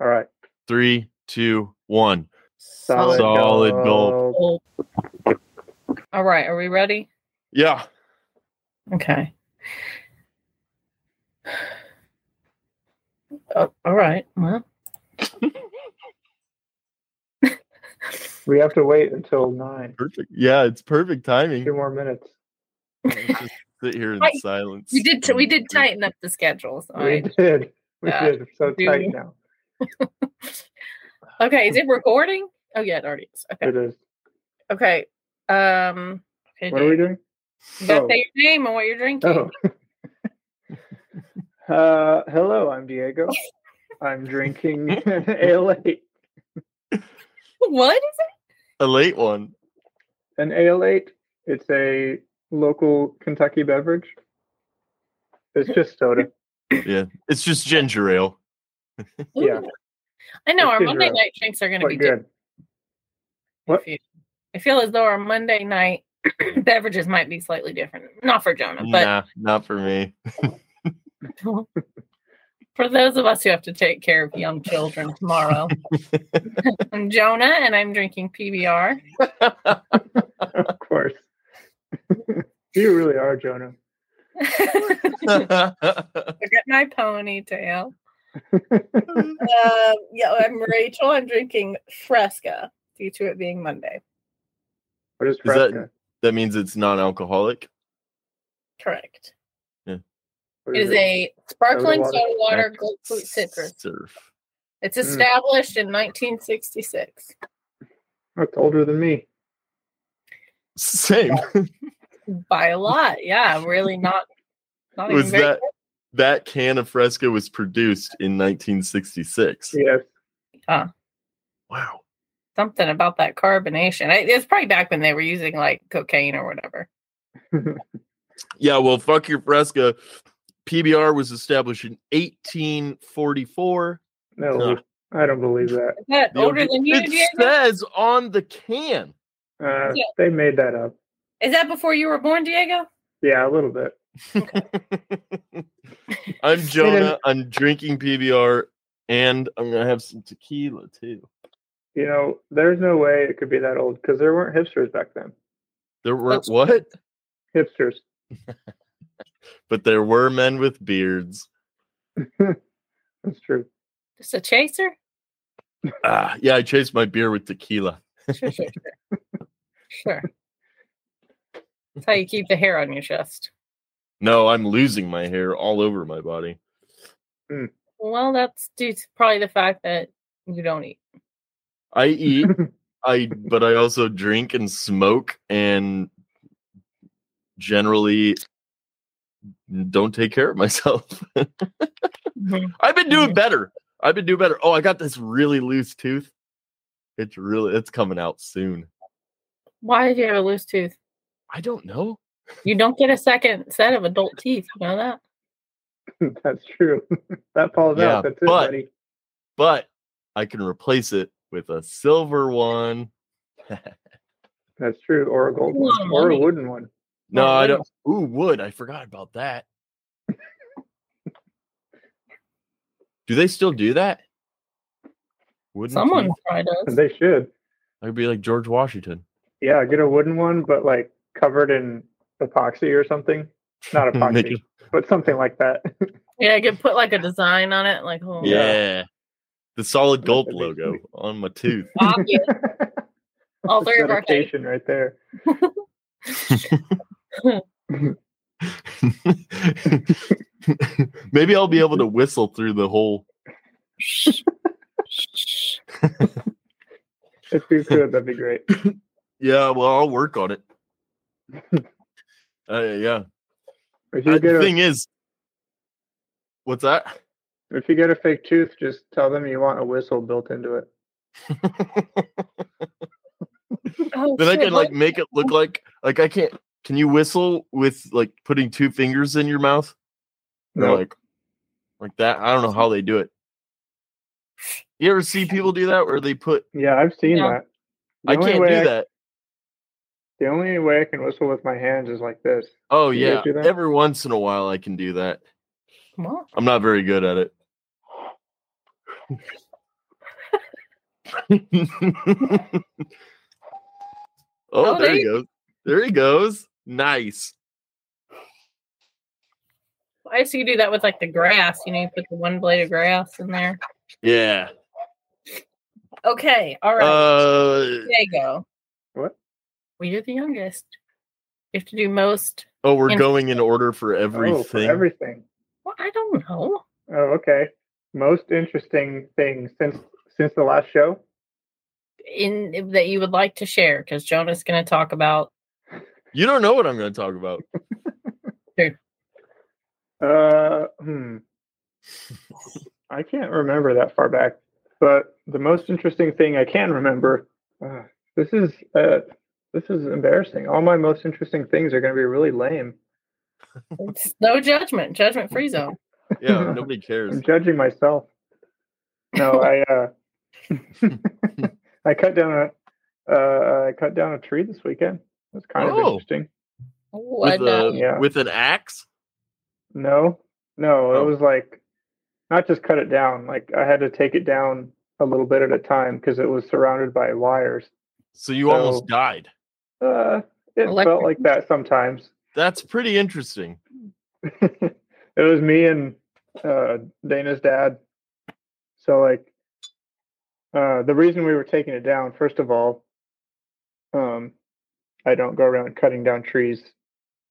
All right. 3, 2, 1. Solid Gulp. All right. Are we ready? Yeah. Okay. Oh, all right. Well. We have to wait until 9. Perfect. Yeah, it's perfect timing. 2 more minutes. Just sit here in silence. We did tighten up the schedule. So we did. We did. We're so tight now. Okay, is it recording? Oh yeah, it already is. Okay. It is. Okay. What are we doing? You gotta say your name and what you're drinking. Oh. Hello, I'm Diego. I'm drinking Ale 8. What is it? A late one. An Ale 8. It's a local Kentucky beverage. It's just soda. Yeah, it's just ginger ale. Yeah. I know our Monday night drinks are going to be good. What? I feel as though our Monday night beverages might be slightly different. Not for Jonah, but not for me. For those of us who have to take care of young children tomorrow. I'm Jonah, and I'm drinking PBR. Of course. You really are, Jonah. I got my ponytail. I'm Rachel. I'm drinking Fresca due to it being Monday. What is Fresca? That means it's non-alcoholic? Correct. Yeah. It is a sparkling soda water, gold fruit citrus. It's established in 1966. That's older than me. Same. By a lot, yeah. Really not even very good. That can of Fresca was produced in 1966. Yes. Huh. Wow. Something about that carbonation. It's probably back when they were using like cocaine or whatever. Yeah, well, fuck your Fresca. PBR was established in 1844. No, I don't believe that. Is that older than you? It says on the can. They made that up. Is that before you were born, Diego? Yeah, a little bit. Okay. I'm Jonah. I'm drinking PBR, and I'm gonna have some tequila too. You know, there's no way it could be that old because there weren't hipsters back then. There weren't what? Hipsters. But there were men with beards. That's true. Just a chaser? Yeah, I chased my beer with tequila. Sure. That's how you keep the hair on your chest. No, I'm losing my hair all over my body. Mm. Well, that's due to probably the fact that you don't eat. I eat, but I also drink and smoke and generally don't take care of myself. Mm-hmm. I've been doing better. Oh, I got this really loose tooth. It's coming out soon. Why did you have a loose tooth? I don't know. You don't get a second set of adult teeth. You know that? That's true. That falls out. That's it, buddy. But I can replace it with a silver one. That's true. Or a gold one. Or a wooden one. No, I don't. Ooh, wood. I forgot about that. Do they still do that? Wooden Someone teeth? Tried us. They should. I'd be like George Washington. Yeah, get a wooden one, but like covered in epoxy or something. Not epoxy, but something like that. Yeah, I could put like a design on it. Like, oh, yeah. The Solid Gulp logo on my tooth. Obvious. All three of our faces right there. Maybe I'll be able to whistle through the whole. If you could, that'd be great. Yeah, well, I'll work on it. Yeah. The thing is, what's that? If you get a fake tooth, just tell them you want a whistle built into it. Then I can like make it look like I can't. Can you whistle with like putting 2 fingers in your mouth? No, like that. I don't know how they do it. You ever see people do that where they put? Yeah, I've seen that. I can't do that. The only way I can whistle with my hands is like this. Oh, yeah. Every once in a while I can do that. Come on. I'm not very good at it. Oh, there he goes. There he goes. Nice. I see you do that with like the grass. You know, you put the one blade of grass in there. Yeah. Okay. All right. There you go. What? Well, you're the youngest. You have to do most. Oh, we're going in order for everything. Oh, for everything. Well, I don't know. Oh, okay. Most interesting thing since the last show. In that you would like to share, because Jonah's going to talk about. You don't know what I'm going to talk about. Dude. I can't remember that far back, but the most interesting thing I can remember. This is embarrassing. All my most interesting things are going to be really lame. It's no judgment. Judgment free zone. Yeah, nobody cares. I'm judging myself. No, I cut down a tree this weekend. It was kind of interesting. With an axe? No. It was like not just cut it down. Like I had to take it down a little bit at a time because it was surrounded by wires. So you almost died. It felt like that sometimes. That's pretty interesting. It was me and Dana's dad. So like the reason we were taking it down, first of all, I don't go around cutting down trees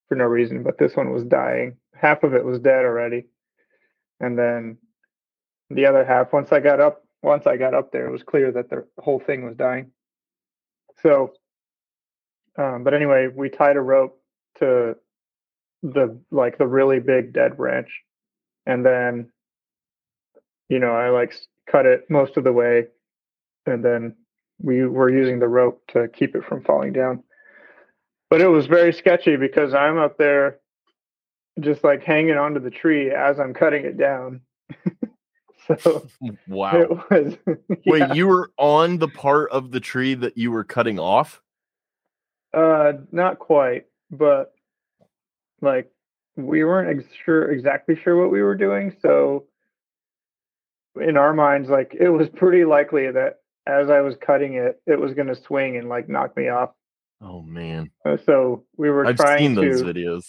for no reason, but this one was dying. Half of it was dead already. And then the other half, once I got up there, it was clear that the whole thing was dying. So, but anyway, we tied a rope to the really big dead branch. And then, you know, I cut it most of the way. And then we were using the rope to keep it from falling down. But it was very sketchy because I'm up there just hanging onto the tree as I'm cutting it down. So wow. It was, yeah. Wait, you were on the part of the tree that you were cutting off? Not quite, but we weren't exactly sure what we were doing. So in our minds, it was pretty likely that as I was cutting it, it was going to swing and knock me off. Oh man. So we were I've seen those videos.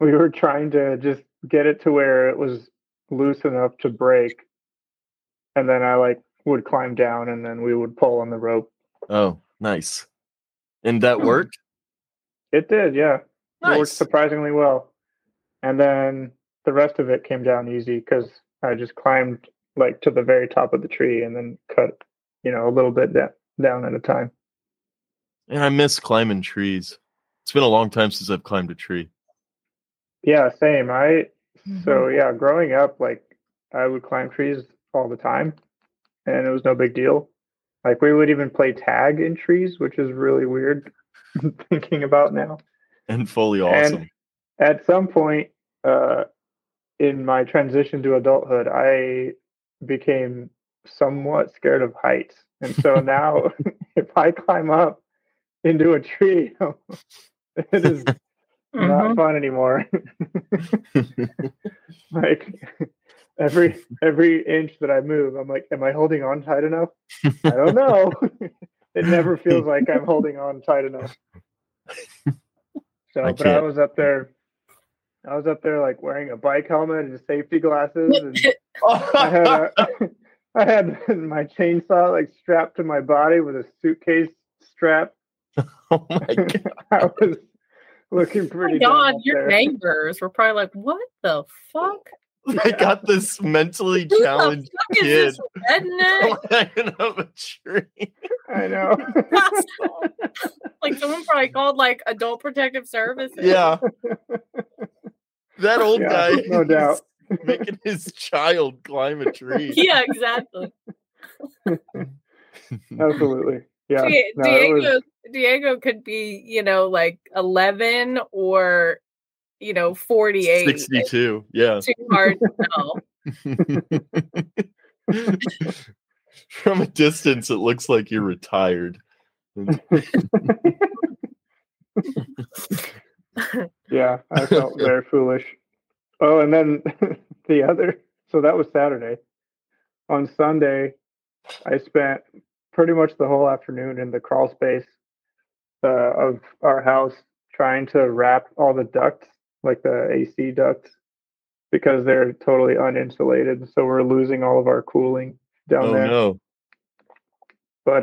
We were trying to just get it to where it was loose enough to break, and then I would climb down, and then we would pull on the rope. Oh, nice! And that worked. It did, yeah. Nice. It worked surprisingly well. And then the rest of it came down easy because I just climbed to the very top of the tree, and then cut a little bit down at a time. And I miss climbing trees. It's been a long time since I've climbed a tree. Yeah, same. So yeah, growing up, I would climb trees all the time, and it was no big deal. We would even play tag in trees, which is really weird thinking about now. And fully awesome. And at some point in my transition to adulthood, I became somewhat scared of heights. And so now if I climb up into a tree, it is... not fun anymore. Every inch that I move, I'm am I holding on tight enough? I don't know. It never feels like I'm holding on tight enough. So, but I was up there wearing a bike helmet and safety glasses, and I had my chainsaw strapped to my body with a suitcase strap. Oh my god! I was looking pretty good. Oh my god, your neighbors were probably what the fuck? I got this mentally challenged kid climbing up a tree. I know. Someone probably called adult protective services. Yeah. That old guy no doubt. Making his child climb a tree. Yeah, exactly. Absolutely. Yeah. Diego could be, 11 or, 48. 62, yeah. Too hard to know. From a distance, it looks like you're retired. Yeah, I felt very foolish. Oh, and then so that was Saturday. On Sunday, I spent pretty much the whole afternoon in the crawl space of our house trying to wrap all the ducts, like the AC ducts, because they're totally uninsulated. So we're losing all of our cooling down there. No. But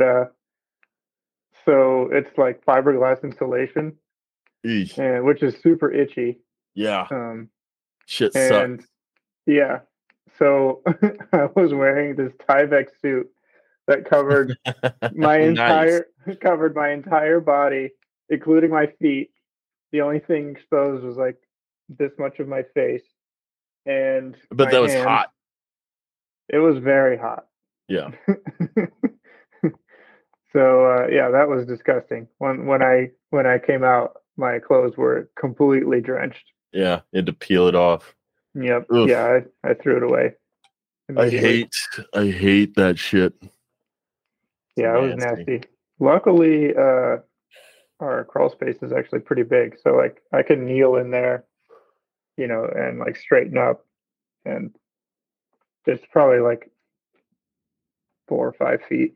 so it's like fiberglass insulation, and which is super itchy. Yeah. Shit sucks. Yeah. So I was wearing this Tyvek suit that covered my entire body, including my feet. The only thing exposed was like this much of my face, and but that was hot. It was very hot. Yeah. So yeah, that was disgusting. When I came out, my clothes were completely drenched. Yeah, you had to peel it off. Yep. Oof. Yeah, I threw it away. I hate that shit. Yeah, it was nasty. Luckily, our crawl space is actually pretty big, so like I can kneel in there, you know, and like straighten up, and it's probably like 4 or 5 feet.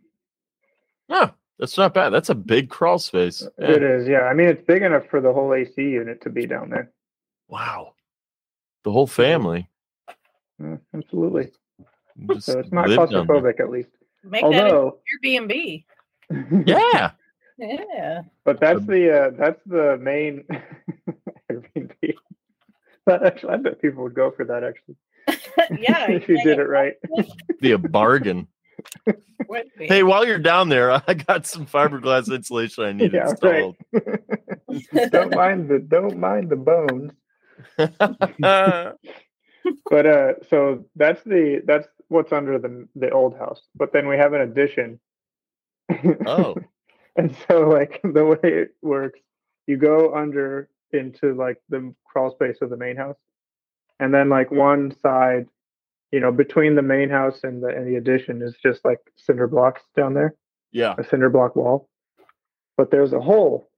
No, that's not bad. That's a big crawl space. Yeah. It is, yeah. I mean, it's big enough for the whole AC unit to be down there. Wow, the whole family. Yeah, absolutely. So it's not claustrophobic, at least. Make that Airbnb. Yeah. Yeah. But that's the main Airbnb. I bet people would go for that, actually. Yeah. If you did it right. It'd be a bargain. Hey, while you're down there, I got some fiberglass insulation I need installed. Right. don't mind the bones. But so that's what's under the old house. But then we have an addition. Oh. And so like the way it works, you go under into like the crawl space of the main house, and then like one side, you know, between the main house and the addition is just like cinder blocks down there. Yeah. A cinder block wall. But there's a hole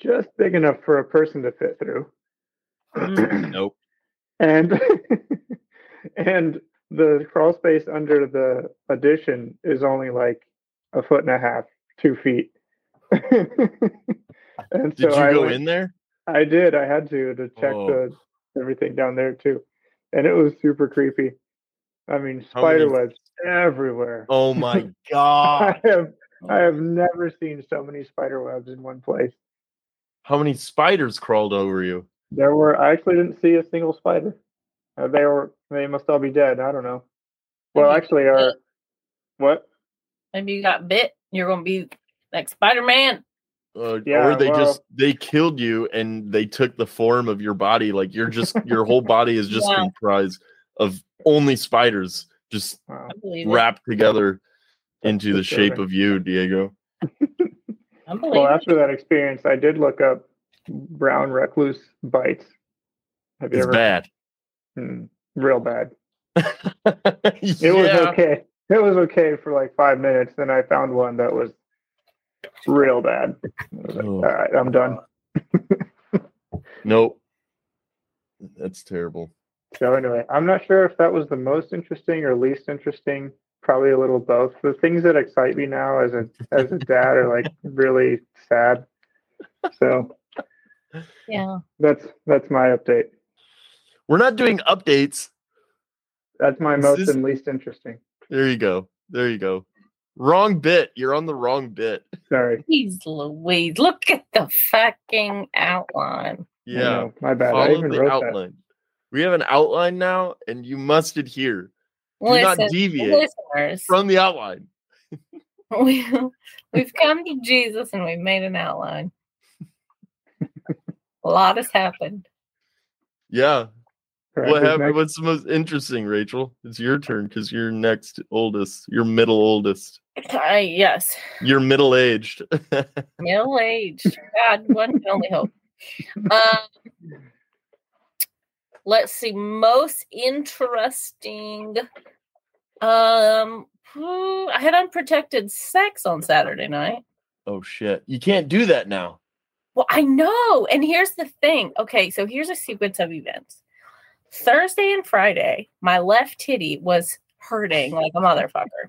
just big enough for a person to fit through. Nope. And the crawl space under the addition is only like 1.5 feet, 2 feet. And so did you go in there? I did. I had to check everything down there too. And it was super creepy. I mean, spider webs everywhere. Oh my god! I have never seen so many spider webs in one place. How many spiders crawled over you? There were. I actually didn't see a single spider. They must all be dead. I don't know. Well, actually, what? Maybe you got bit. You're going to be like Spider-Man. They killed you and they took the form of your body. Like your whole body is just comprised of only spiders just wrapped together into the shape of you, Diego. Well, after that experience, I did look up brown recluse bites. Have you ever? Bad. Real bad. It was okay. It was okay for like 5 minutes. Then I found one that was real bad. Like, all right, I'm done. Nope. That's terrible. So anyway, I'm not sure if that was the most interesting or least interesting. Probably a little both. The things that excite me now as a dad are like really sad. So yeah, that's my update. We're not doing updates. That's my most and least interesting. There you go. Wrong bit. You're on the wrong bit. Sorry. Please, Louise. Look at the fucking outline. Yeah. My bad. Follow the outline. We have an outline now, and you must adhere. Do not deviate from the outline. We've come to Jesus, and we've made an outline. A lot has happened. Yeah. Correct. What happened? Next? What's the most interesting, Rachel? It's your turn because you're next oldest. You're middle oldest. Yes. You're middle aged. Middle aged. God, one can only hope. Let's see. Most interesting. I had unprotected sex on Saturday night. Oh shit! You can't do that now. Well, I know. And here's the thing. Okay, so here's a sequence of events. Thursday and Friday, my left titty was hurting like a motherfucker.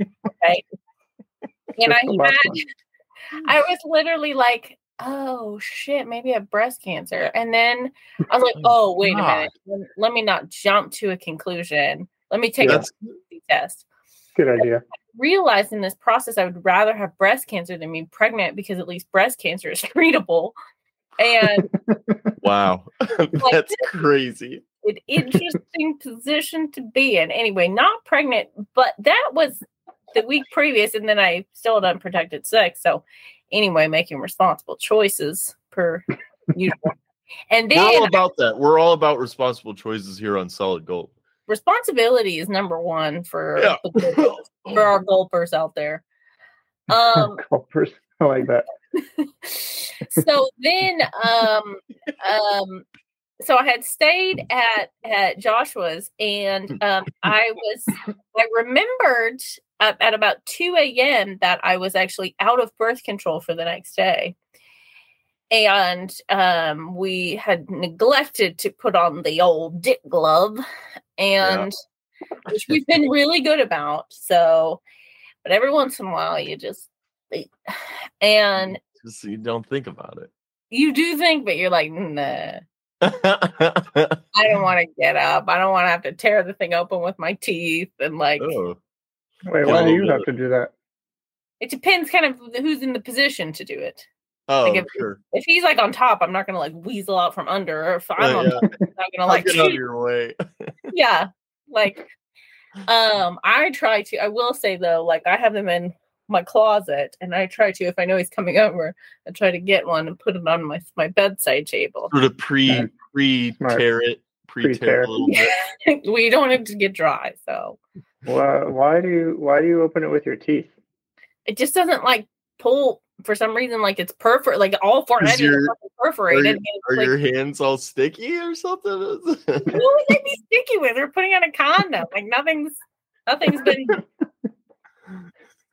right? And I was literally like, oh shit, maybe I have breast cancer. And then I was like, oh, wait a minute. Let me not jump to a conclusion. Let me take a test. Good idea. Realized in this process, I would rather have breast cancer than be pregnant because at least breast cancer is treatable. And wow, that's crazy. An interesting position to be in. Anyway, not pregnant, but that was the week previous. And then I still had unprotected sex. So anyway, making responsible choices per usual. And then we're all about that. We're all about responsible choices here on Solid Gulp. Responsibility is number one for our gulpers out there. Gulpers, I like that. So then, so I had stayed at Joshua's, and I remembered at about 2 a.m. that I was actually out of birth control for the next day. And we had neglected to put on the old dick glove, and which we've been really good about. So, but every once in a while, you just you don't think about it. You do think, but you're like, nah. I don't want to get up. I don't want to have to tear the thing open with my teeth and like. Oh. Wait, why do you have to do that? It depends, kind of who's in the position to do it. Oh, like if he's like on top, I'm not gonna like weasel out from under. Or if I'm on top, I'm not gonna like get out of your way. Yeah, like I try to. I will say though, like I have them in my closet, and I try to. If I know he's coming over, I try to get one and put it on my bedside table. Sort of pre-tear it a little bit. We don't have to get dry, so. Well, why do you open it with your teeth? It just doesn't like pull. For some reason, like it's perforated, like all four edges are perforated. Are your hands all sticky or something? What would they be sticky with? They're putting on a condom. Like nothing's been.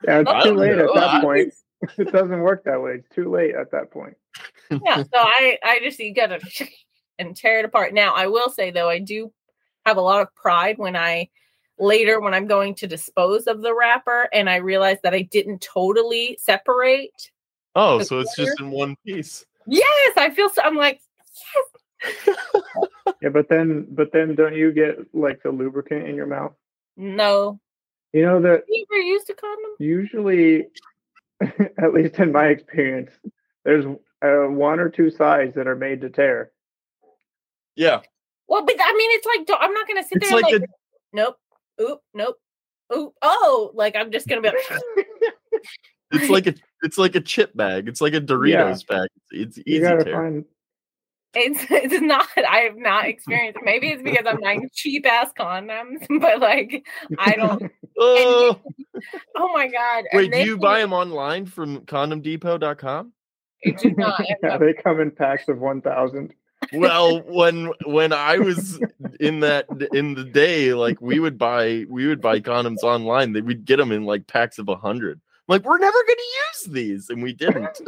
Yeah, it's too late at that point. It doesn't work that way. It's too late at that point. Yeah, so I just you gotta and tear it apart. Now I will say though, I do have a lot of pride when I. Later when I'm going to dispose of the wrapper and I realized that I didn't totally separate. Oh, so it's just in one piece. Yes, I feel so. I'm like, yes. Yeah, but then don't you get like the lubricant in your mouth? No. You know that. You ever used a condom? Usually, at least in my experience, there's one or two sides that are made to tear. Yeah. Well, but I mean, it's like, I'm not going to sit there and like nope. Oop! Nope! Oop! Oh! Like I'm just gonna be. Like, it's like a chip bag. It's like a Doritos bag. It's easy to find. It's not. I have not experienced. Maybe it's because I'm buying cheap ass condoms, but like I don't. Oh. Oh my god! Wait, do you buy them online from CondomDepot.com? I do not. Yeah, they come in packs of 1,000. Well, when I was in the day, like we would buy condoms online. We'd get them in like packs of 100. Like we're never going to use these, and we didn't.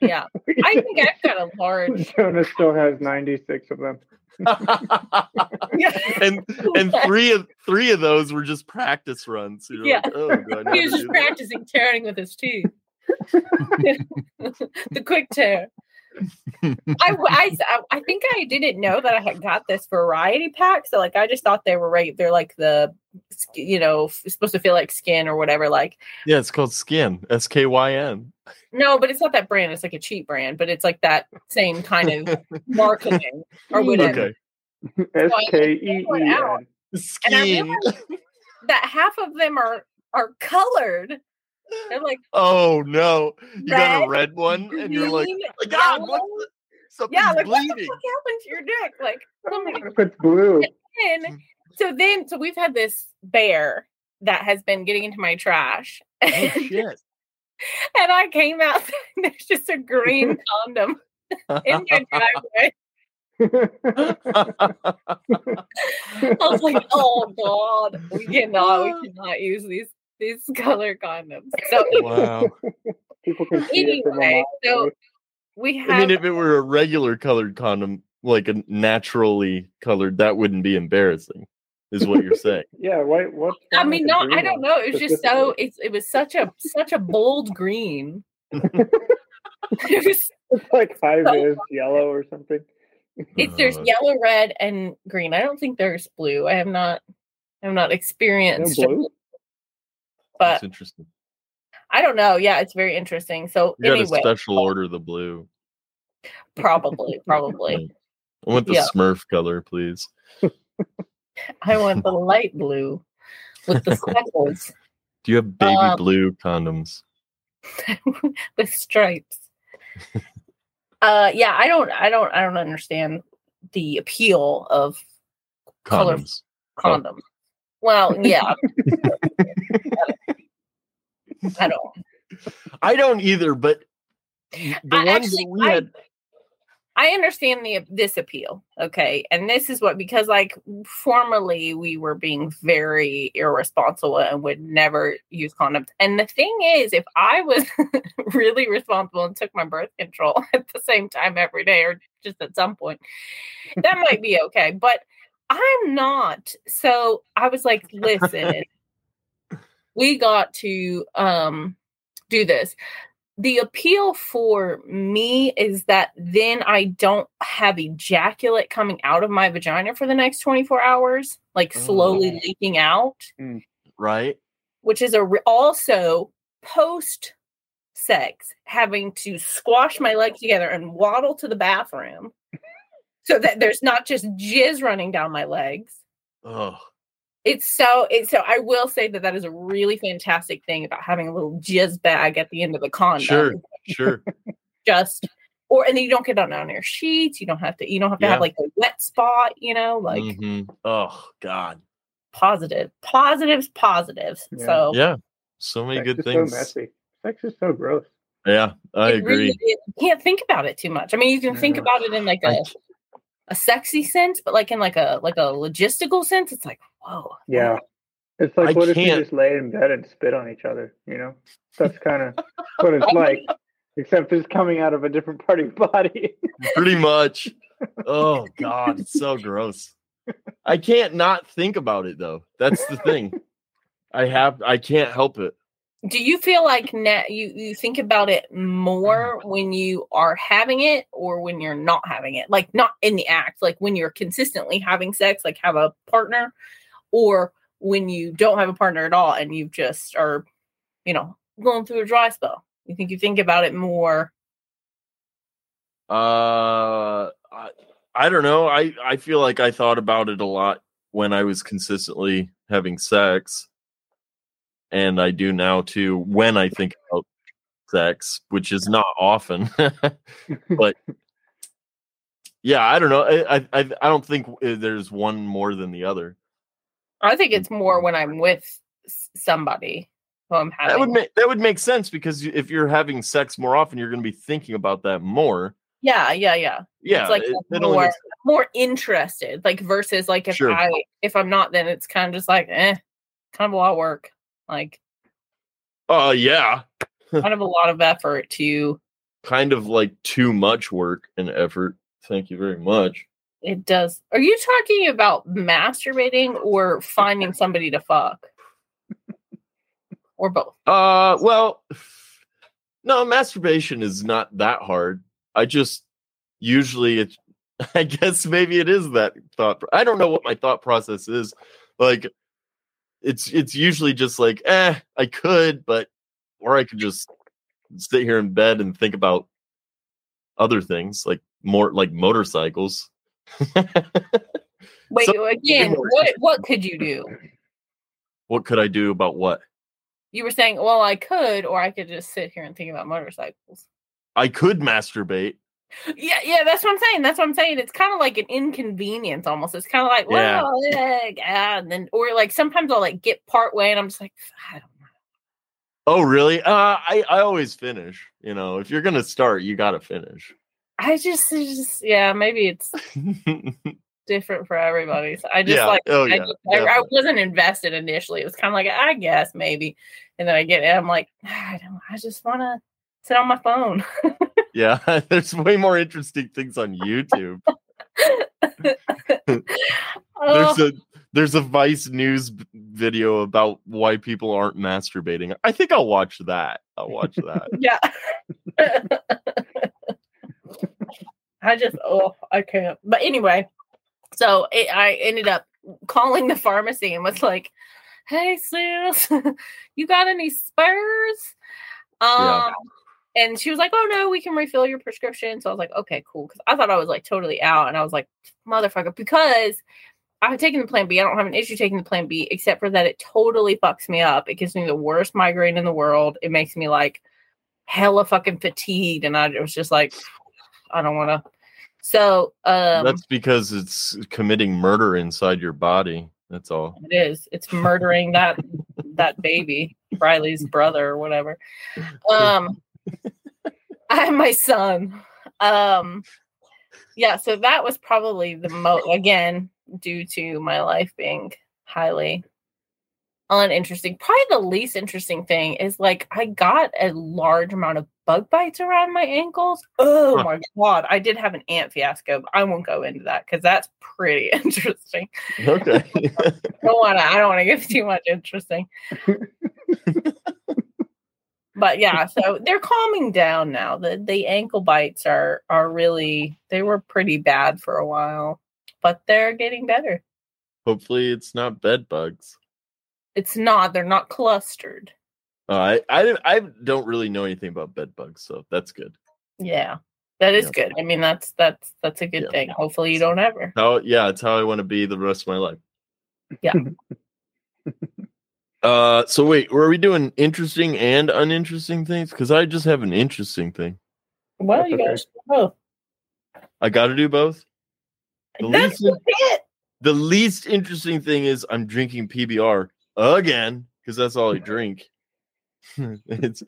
Yeah, I think I've got a large. Jonah still has 96 of them. and three of those were just practice runs. You're like, oh, God, he was just practicing tearing with his teeth. The quick tear. I think I didn't know that I had got this variety pack, so like I just thought they were they're like the, you know, supposed to feel like skin or whatever, like yeah, it's called Skin, SKYN. No, but it's not that brand, it's like a cheap brand, but it's like that same kind of marketing or whatever. Okay. SKEEN. Skin. That half of them are colored. They're like, oh no, you got a red one, and you're like, oh, God, like bleeding. What the fuck happened to your dick? Like, it's blue. So we've had this bear that has been getting into my trash. Oh, shit. And I came out, and there's just a green condom in my driveway. I was like, oh God, we cannot use these. These color condoms. So wow. People can see anyway, so we have. I mean, if it were a regular colored condom, like a naturally colored, that wouldn't be embarrassing. is what you're saying. Yeah. What? I mean, no, I don't know. It was just so. It was such a bold green. It's like 5 years yellow or something. There's yellow, red, and green. I don't think there's blue. I'm not experienced. No blue? But that's interesting. I don't know. Yeah, it's very interesting. So you anyway, got a special order the blue. Probably. I want the Smurf color, please. I want the light blue with the speckles. Do you have baby blue condoms? The stripes. Yeah, I don't understand the appeal of condoms. Condoms. Oh. Well, yeah. I don't either, but I understand this appeal, okay? And this is what, because like formerly we were being very irresponsible and would never use condoms. And the thing is, if I was really responsible and took my birth control at the same time every day or just at some point, that might be okay. But I'm not. So I was like, listen, we got to do this. The appeal for me is that then I don't have ejaculate coming out of my vagina for the next 24 hours, like slowly leaking out. Right. Which is also post sex, having to squash my legs together and waddle to the bathroom so that there's not just jizz running down my legs. Ugh. So I will say that is a really fantastic thing about having a little jizz bag at the end of the condom. Sure. And then you don't get on your sheets. You don't have to have like a wet spot, you know, like, oh God. Positives. Yeah. So so many good things. So messy. Sex is so gross. Yeah, I agree. Really, you can't think about it too much. I mean, you can think about it in like a sexy sense, but like in like a logistical sense, it's like, whoa. Yeah. It's like, what if you just lay in bed and spit on each other, you know? That's kind of what it's like, except it's coming out of a different part of your body. Pretty much. Oh God, it's so gross. I can't not think about it though. That's the thing. I can't help it. Do you feel like you think about it more when you are having it or when you're not having it? Like not in the act, like when you're consistently having sex, like have a partner, or when you don't have a partner at all and you just are, you know, going through a dry spell. You think about it more? I don't know. I feel like I thought about it a lot when I was consistently having sex. And I do now, too, when I think about sex, which is not often. But, yeah, I don't know. I don't think there's one more than the other. I think it's more when I'm with somebody who I'm having. That would make sense, because if you're having sex more often, you're going to be thinking about that more. Yeah. It's like more interested, like versus like if I'm not, then it's kind of just like, kind of a lot of work. Like, kind of a lot of effort to kind of like too much work and effort. Thank you very much. It does. Are you talking about masturbating or finding somebody to fuck? Or both? Well, no, masturbation is not that hard. I just usually, I guess maybe it is that thought. I don't know what my thought process is. Like, It's usually just like, I could, but, or I could just sit here in bed and think about other things, like more like motorcycles. Wait, again, what could you do? What could I do about what? You were saying, well, I could, or I could just sit here and think about motorcycles. I could masturbate. Yeah, that's what I'm saying. It's kind of like an inconvenience almost. It's kind of like, well, and then, or like sometimes I'll like get part way and I'm just like, I don't know. Oh, really? I always finish. You know, if you're gonna start, you gotta finish. I just maybe it's different for everybody. So I just I wasn't invested initially. It was kind of like, I guess maybe, and then I get it. I'm like, I don't. I just wanna sit on my phone. Yeah, there's way more interesting things on YouTube. There's There's a Vice News video about why people aren't masturbating. I think I'll watch that. Yeah. I can't. But anyway, so I ended up calling the pharmacy and was like, hey, sis, you got any spares? And she was like, oh, no, we can refill your prescription. So I was like, okay, cool. Because I thought I was like totally out. And I was like, motherfucker, because I've taken the Plan B. I don't have an issue taking the Plan B, except for that it totally fucks me up. It gives me the worst migraine in the world. It makes me like hella fucking fatigued. And I was just like, I don't want to. So that's because it's committing murder inside your body. That's all it is. It's murdering that that baby, Riley's brother or whatever. I have my son. Yeah, so that was probably the most, again, due to my life being highly uninteresting. Probably the least interesting thing is like I got a large amount of bug bites around my ankles. Oh my God. I did have an ant fiasco, but I won't go into that because that's pretty interesting. Okay. I don't want to give too much interesting. But yeah, so they're calming down now. The ankle bites are really, they were pretty bad for a while, but they're getting better. Hopefully it's not bed bugs. It's not. They're not clustered. I don't really know anything about bed bugs, so that's good. Yeah, that is good. I mean, that's a good thing. Hopefully you don't ever. It's how I want to be the rest of my life. Yeah. So wait, were we doing interesting and uninteresting things? Because I just have an interesting thing. Well, you gotta do both. I gotta do both. The least interesting thing is I'm drinking PBR again because that's all I drink. Tequila.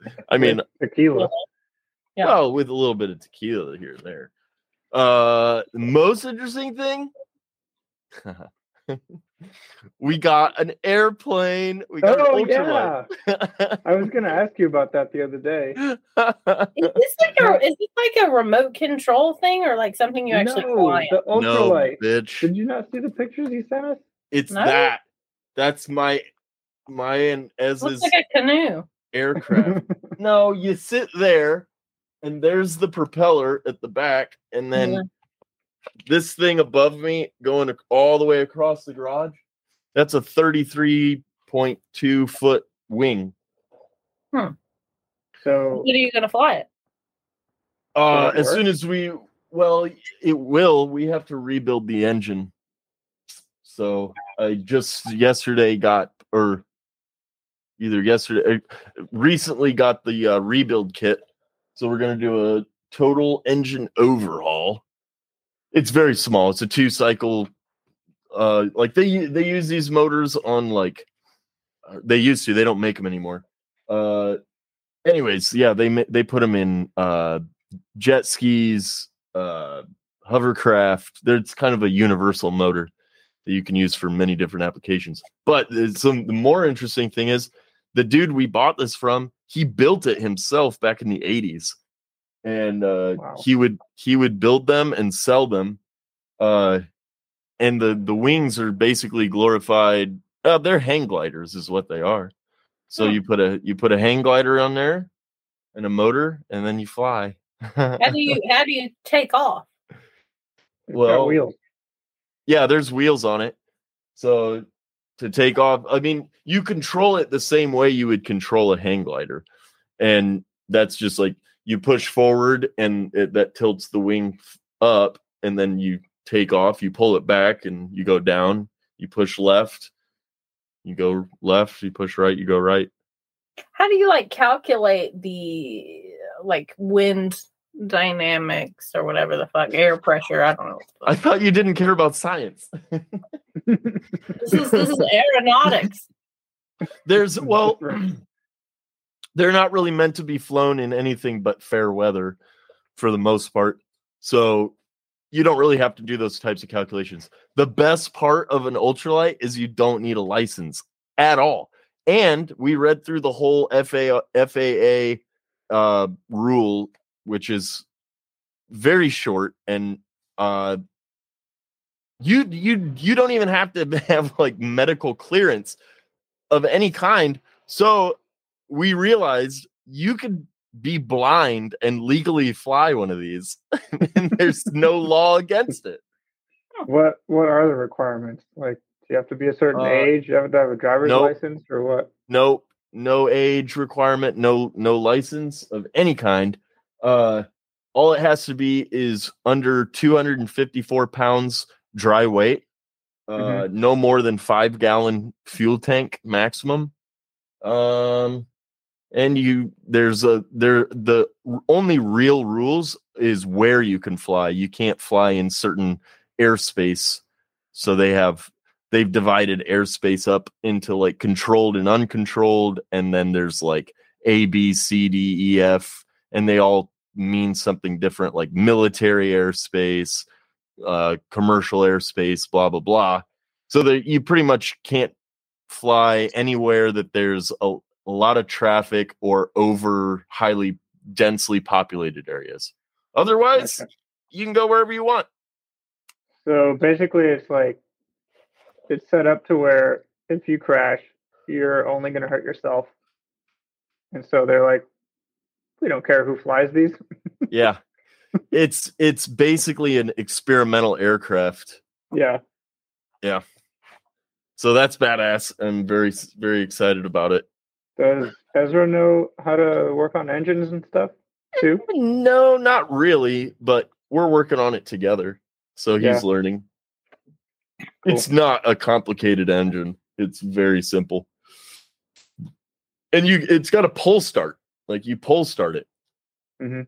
Yeah. Well, with a little bit of tequila here and there. Most interesting thing. We got an airplane. We got an ultralight. Yeah. I was going to ask you about that the other day. Is this like a remote control thing or like something you actually fly? The ultralight. No, bitch. Did you not see the pictures you sent us? That. That's my and Ezra's looks like a canoe aircraft. No, you sit there and there's the propeller at the back and then this thing above me going all the way across the garage, that's a 33.2 foot wing. So when are you going to fly it? As soon as we have to rebuild the engine. So I just recently got the rebuild kit. So we're going to do a total engine overhaul. It's very small. It's a 2-cycle. Like they use these motors on like they used to. They don't make them anymore. Anyways, yeah, they put them in jet skis, hovercraft. It's kind of a universal motor that you can use for many different applications. But the more interesting thing is the dude we bought this from. He built it himself back in the 80s. And he would build them and sell them, and the wings are basically glorified. They're hang gliders, is what they are. So you put a hang glider on there, and a motor, and then you fly. How do you take off? Well, wheels. Yeah, there's wheels on it. So to take off, I mean, you control it the same way you would control a hang glider, and that's just like. You push forward, and that tilts the wing up, and then you take off. You pull it back, and you go down. You push left. You go left. You push right. You go right. How do you, like, calculate the, like, wind dynamics or whatever the fuck, air pressure? I don't know. I thought you didn't care about science. This is aeronautics. They're not really meant to be flown in anything but fair weather for the most part. So you don't really have to do those types of calculations. The best part of an ultralight is you don't need a license at all. And we read through the whole FAA rule, which is very short and You don't even have to have like medical clearance of any kind. So we realized you could be blind and legally fly one of these, and there's no law against it. What are the requirements? Like, do you have to be a certain age? You have to have a driver's license or what? Nope. No age requirement, no license of any kind. All it has to be is under 254 pounds dry weight, no more than 5 gallon fuel tank maximum. And the only real rules is where you can fly. You can't fly in certain airspace. So they've divided airspace up into like controlled and uncontrolled. And then there's like A, B, C, D, E, F, and they all mean something different, like military airspace, commercial airspace, blah, blah, blah. So that you pretty much can't fly anywhere that there's a lot of traffic or over highly densely populated areas. Otherwise, you can go wherever you want. So basically it's like, it's set up to where if you crash, you're only going to hurt yourself. And so they're like, we don't care who flies these. Yeah. It's basically an experimental aircraft. Yeah. Yeah. So that's badass. I'm very, very excited about it. Does Ezra know how to work on engines and stuff too? No, not really, but we're working on it together. So he's learning. Cool. It's not a complicated engine. It's very simple. And it's got a pull start. Like you pull start it. Mm-hmm.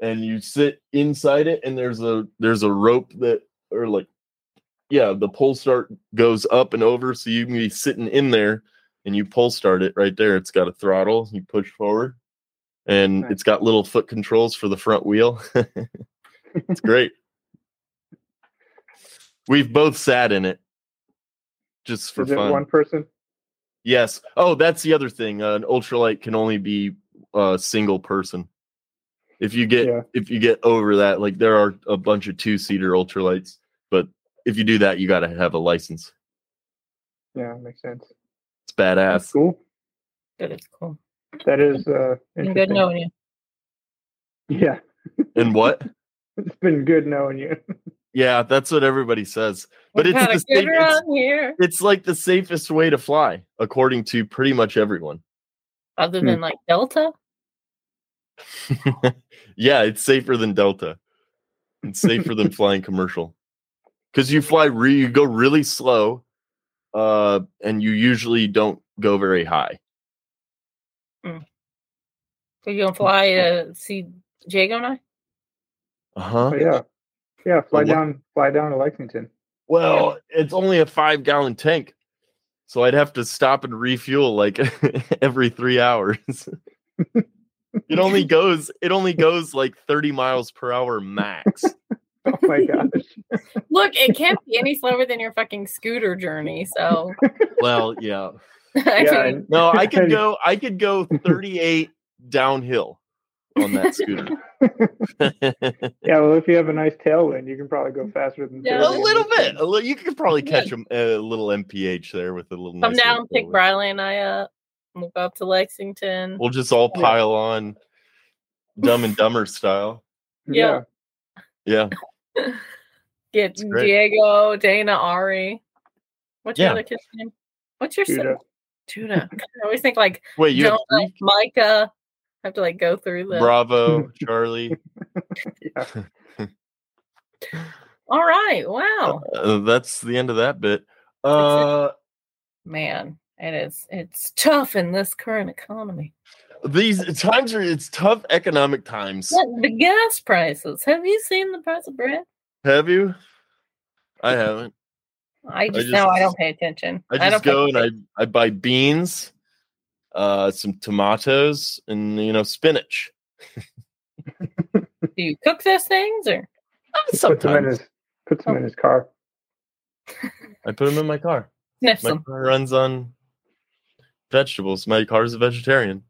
And you sit inside it, and there's a rope the pull start goes up and over, so you can be sitting in there and you pull start it right there. It's got a throttle, you push forward, and It's got little foot controls for the front wheel. It's great. We've both sat in it just for fun. One person? Yes. Oh, that's the other thing. An ultralight can only be a single person. If you get over that, like there are a bunch of 2-seater ultralights, but if you do that, you got to have a license. Yeah, makes sense. It's badass. That's cool. That is cool. That is interesting. Good knowing you. Yeah. And what? It's been good knowing you. Yeah, that's what everybody says. But it's like the safest way to fly, according to pretty much everyone. Other than like Delta? Yeah, it's safer than Delta. It's safer than flying commercial. Because you fly, you go really slow, and you usually don't go very high. Mm. So you don't fly to see Jago and I? Uh-huh. Oh, yeah. Yeah, fly down to Lexington. Well, it's only a 5 gallon tank, so I'd have to stop and refuel like every 3 hours. It only goes like 30 miles per hour max. Oh my gosh! Look, it can't be any slower than your fucking scooter journey. So. Well, yeah. I could go 38 downhill on that scooter. Yeah, well, if you have a nice tailwind, you can probably go faster than a little bit. You could probably catch a little MPH there with a little. Come nice down, pick Riley and I up. We'll go up to Lexington. We'll just all pile on, Dumb and Dumber style. Yeah, yeah. Get Diego, Dana, Ari. What's your other kid's name? What's your son? Tuna. I always think like Jonah, Micah. I have to like go through the Bravo, Charlie. All right. Wow. That's the end of that bit. Man, it is. It's tough in this current economy. These times it's tough economic times. What, the gas prices. Have you seen the price of bread? Have you? I haven't. I don't pay attention. I buy beans. Some tomatoes and spinach. Do you cook those things or? Sometimes. Puts them in his car. I put them in my car. Car runs on vegetables. My car's a vegetarian.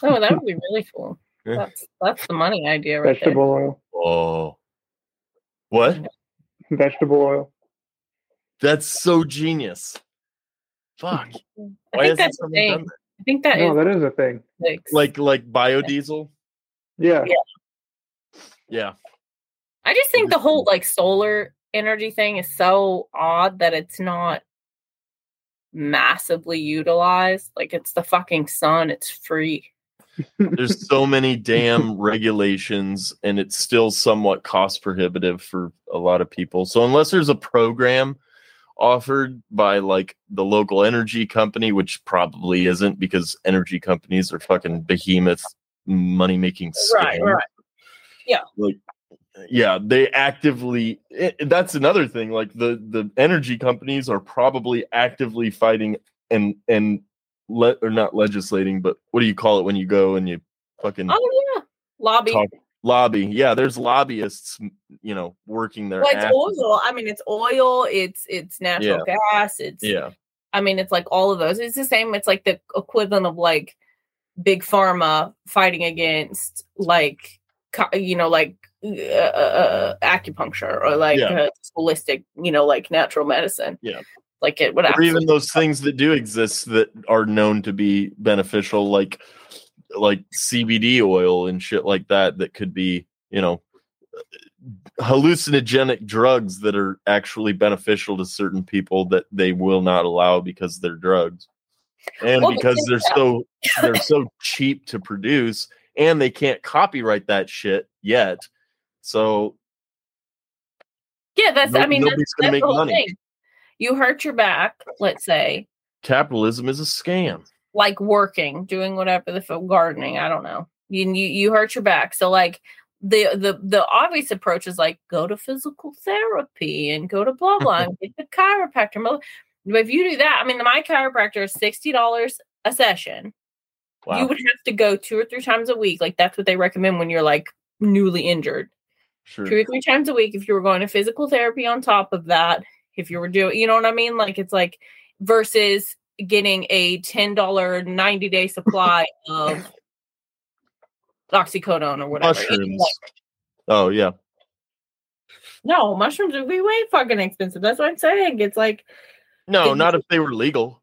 Oh, that would be really cool. Yeah. That's the money idea, right? Vegetable oil. Oh, what? Vegetable oil. That's so genius. Fuck. Why hasn't somebody done that? I think that is. No, that is a thing. Like biodiesel? Yeah. Yeah. I just think the whole like solar energy thing is so odd that it's not massively utilized. Like, it's the fucking sun. It's free. There's so many damn regulations, and it's still somewhat cost prohibitive for a lot of people. So unless there's a program offered by like the local energy company, which probably isn't, because energy companies are fucking behemoth money making scams. Right. Yeah. Like, yeah, they actively. That's another thing. Like the energy companies are probably actively fighting and not legislating, but what do you call it when you go and you fucking lobby? Yeah, there's lobbyists, you know, working their. Well, it's oil. I mean, it's oil. It's natural gas. It's I mean, it's like all of those. It's the same. It's like the equivalent of like big pharma fighting against like acupuncture or like holistic, you know, like natural medicine. Yeah. Like it would, or even those things that do exist that are known to be beneficial, like CBD oil and shit like that, that could be, you know, hallucinogenic drugs that are actually beneficial to certain people that they will not allow because they're drugs, and because they're so cheap to produce, and they can't copyright that shit yet. So yeah, that's the whole thing. You hurt your back, let's say. Capitalism is a scam. Like working, doing whatever the fuck, gardening, I don't know. You hurt your back. So like the obvious approach is like go to physical therapy and go to blah blah and get the chiropractor. But if you do that, I mean, my chiropractor is $60 a session. Wow. You would have to go 2 or 3 times a week. Like that's what they recommend when you're like newly injured. Sure. 2 or 3 times a week if you were going to physical therapy on top of that. If you were doing, you know what I mean? Like, it's like versus getting a $10, 90-day supply of oxycodone or whatever. Mushrooms. Oh, yeah. No, mushrooms would be way fucking expensive. That's what I'm saying. It's like. No, not if they were legal.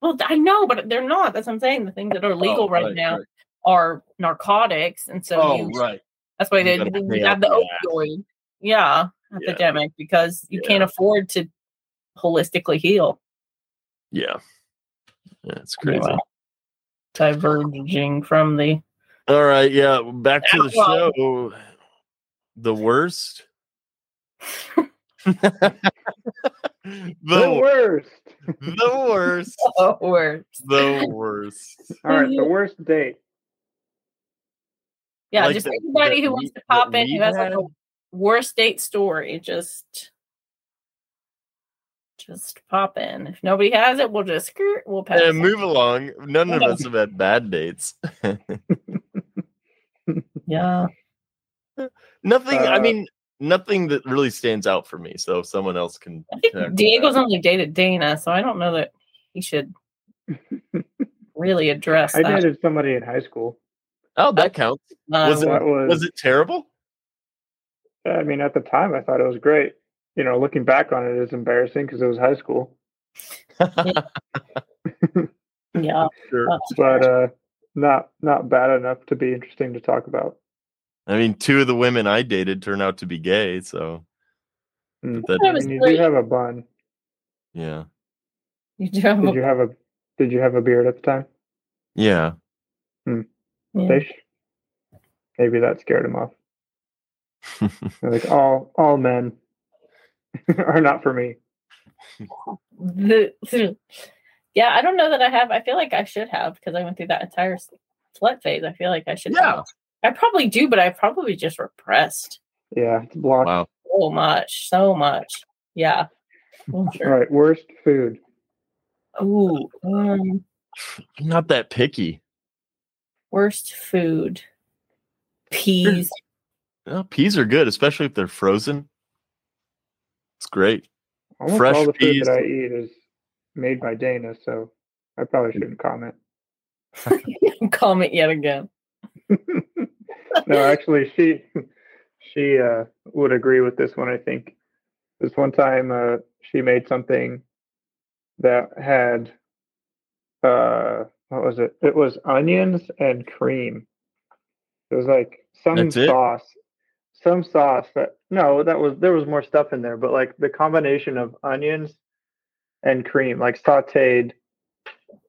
Well, I know, but they're not. That's what I'm saying. The things that are legal right now are narcotics. And so that's why they have the opioid. Yeah. Epidemic because you can't afford to holistically heal. Yeah. That's crazy. Anyway, diverging from the. All right. Yeah. Back to the show. The worst. The worst. All right. The worst date. Yeah. Like just anybody who wants to pop in who has like a worst date story, just pop in. If nobody has it, we'll just we'll pass. And move along. None of us have had bad dates. Yeah. Nothing. I mean, nothing that really stands out for me. So if someone else can. I think Diego's only dated Dana, so I don't know that he should really address. I dated somebody in high school. Oh, that counts. Was it terrible? I mean, at the time, I thought it was great. You know, looking back on it is embarrassing because it was high school. Yeah. Sure. But not bad enough to be interesting to talk about. I mean, 2 of the women I dated turned out to be gay, so. You do have a bun. Yeah. Did you have a beard at the time? Yeah. Yeah. Maybe that scared him off. Like all men are not for me. Yeah, I don't know that I have. I feel like I should have because I went through that entire slut phase. I feel like I should have. I probably do, but I probably just repressed. Yeah, it's blocked. Wow. So much. Yeah. Sure. All right, worst food. Oh, I'm not that picky. Worst food. Peas. No, peas are good, especially if they're frozen. It's great. Almost fresh all the peas. Food that I eat is made by Dana, so I probably shouldn't comment. Comment yet again. No, actually, she would agree with this one, I think. This one time, she made something that had, what was it? It was onions and cream. It was like some sauce that, no, that was, there was more stuff in there, but like the combination of onions and cream, like sauteed,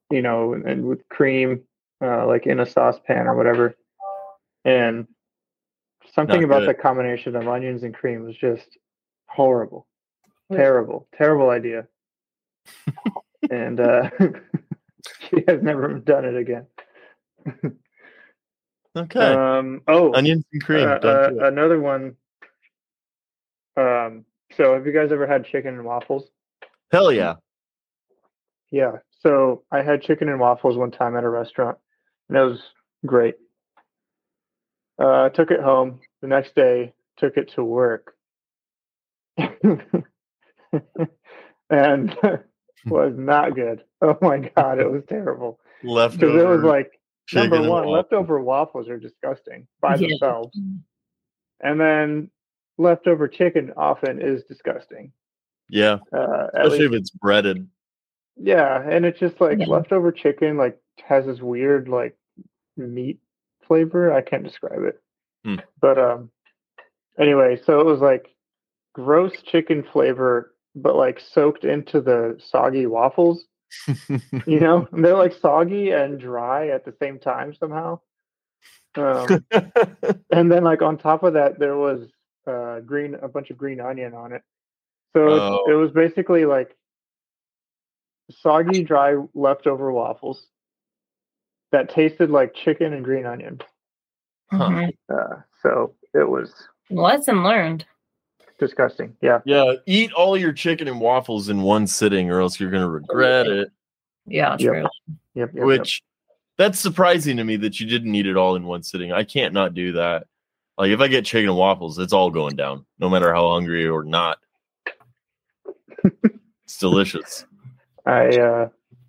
you know, and with cream, like in a saucepan or whatever. And something about the combination of onions and cream was just horrible. Terrible idea. And she has never done it again. Okay. Onions and cream. Another one. So have you guys ever had chicken and waffles? Hell yeah. Yeah. So I had chicken and waffles one time at a restaurant, and it was great. I took it home the next day, took it to work, and was not good. Oh my God, it was terrible. Leftover. Because it was like, number one, leftover waffles are disgusting by themselves. And then leftover chicken often is disgusting. Yeah. Especially if it's breaded. Yeah. And it's just like leftover chicken, like, has this weird, like, meat flavor. I can't describe it. But anyway, so it was like gross chicken flavor, but like soaked into the soggy waffles. You know, and they're like soggy and dry at the same time somehow. And then like on top of that, there was a bunch of green onion on it. So it was basically like soggy, dry, leftover waffles that tasted like chicken and green onion. So it was... Lesson learned. Disgusting, yeah. Yeah, eat all your chicken and waffles in one sitting or else you're going to regret it. Yeah, true. Yep. That's surprising to me that you didn't eat it all in one sitting. I can't not do that. Like, if I get chicken and waffles, it's all going down, no matter how hungry or not. It's delicious. I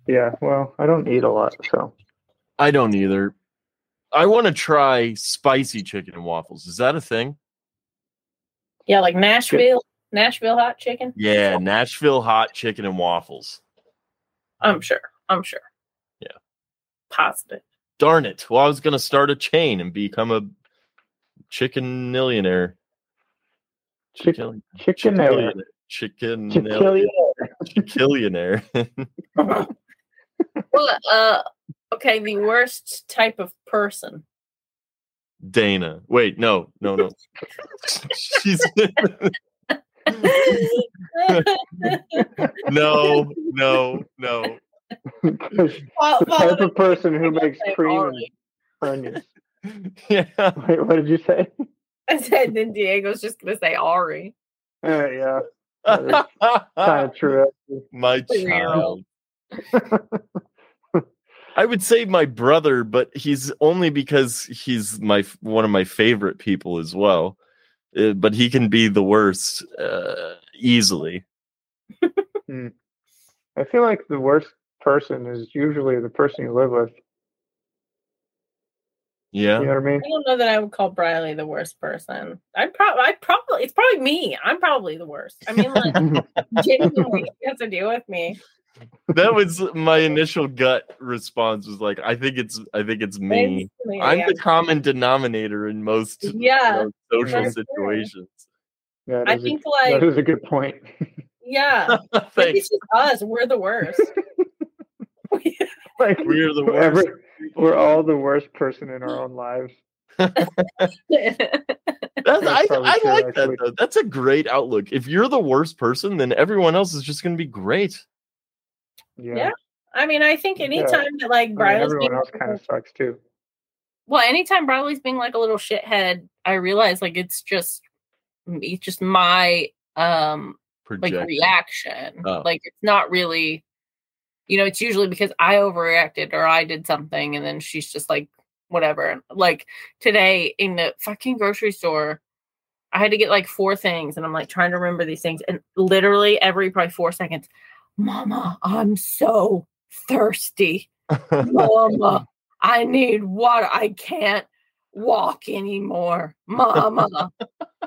don't eat a lot, so... I don't either. I want to try spicy chicken and waffles. Is that a thing? Yeah, like Nashville hot chicken. Yeah, Nashville hot chicken and waffles. I'm sure. Yeah. Positive. Darn it. Well, I was going to start a chain and become a chicken millionaire. Chicken millionaire. Well, okay, the worst type of person. Dana. Wait, no. She's No. The type of person who makes cream and onions. Yeah. Wait, what did you say? I said then Diego's just gonna say Ari. Yeah. Kind of true. My child. I would say my brother, but he's only because he's one of my favorite people as well. But he can be the worst easily. I feel like the worst person is usually the person you live with. Yeah, you know what I mean. I don't know that I would call Riley the worst person. I probably, it's probably me. I'm probably the worst. I mean, like, genuinely, you have to deal with me. That was my initial gut response was like, I think it's me. I'm the common denominator in most social situations. Yeah, I think that was a good point. Yeah. Maybe it's just us. We're the worst. Like, we're the worst. We're all the worst person in our own lives. I like that though. That's a great outlook. If you're the worst person, then everyone else is just going to be great. Yeah. I mean, I think anytime that like Briley's everyone else kind of sucks too. Well, anytime Briley's being like a little shithead, I realize like it's just my like reaction. Oh. Like it's not really, you know, it's usually because I overreacted or I did something, and then she's just like whatever. Like today in the fucking grocery store, I had to get like 4 things, and I'm like trying to remember these things, and literally every probably 4 seconds. Mama, I'm so thirsty. Mama, I need water. I can't. walk anymore, mama.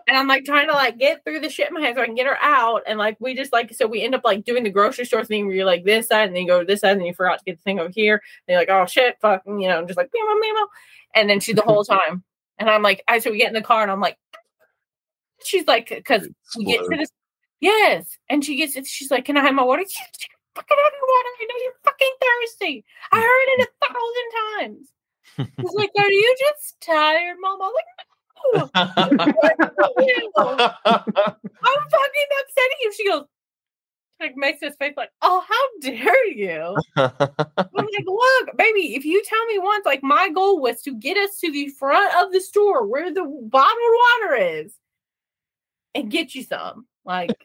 And I'm like trying to like get through the shit in my head so I can get her out. And like, we just like, so we end up like doing the grocery store thing where you're like this side and then you go to this side and then you forgot to get the thing over here. And you're like, oh shit, fuck. And, you know, I'm just like, mama, mama. And then she the whole time. And I'm like, so we get in the car and I'm like, she's like, cause we get to this. Yes. And she gets it. She's like, can I have my water? She fucking have your water. I know you're fucking thirsty. I heard it 1,000 times. He's like, are you just tired, Mom? I'm like, no. I'm fucking upset at you. She goes, like, makes this face like, oh, how dare you? I'm like, look, baby, if you tell me once, like, my goal was to get us to the front of the store where the bottled water is and get you some. Like,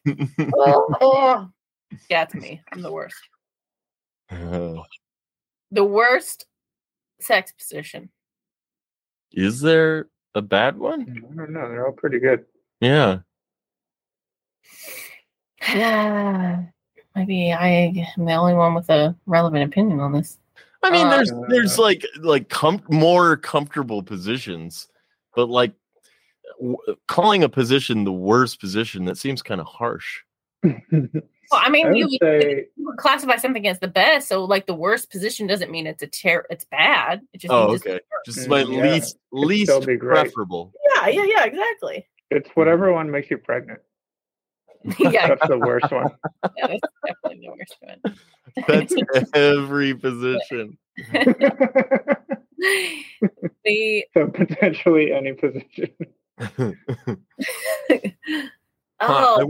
oh. Yeah, it's me. I'm the worst. The worst sex position. Is there a bad one? I don't know. They're all pretty good. Yeah. Maybe I am the only one with a relevant opinion on this. I mean, there's more comfortable positions, but like calling a position the worst position, that seems kind of harsh. Well, I mean, you would classify something as the best, so like the worst position doesn't mean it's it's bad. It just means okay, just my least preferable. Yeah, exactly. It's whatever one makes you pregnant. Yeah, that's the worst one. Yeah, that's definitely the worst one. That's every position. So potentially any position. Huh. I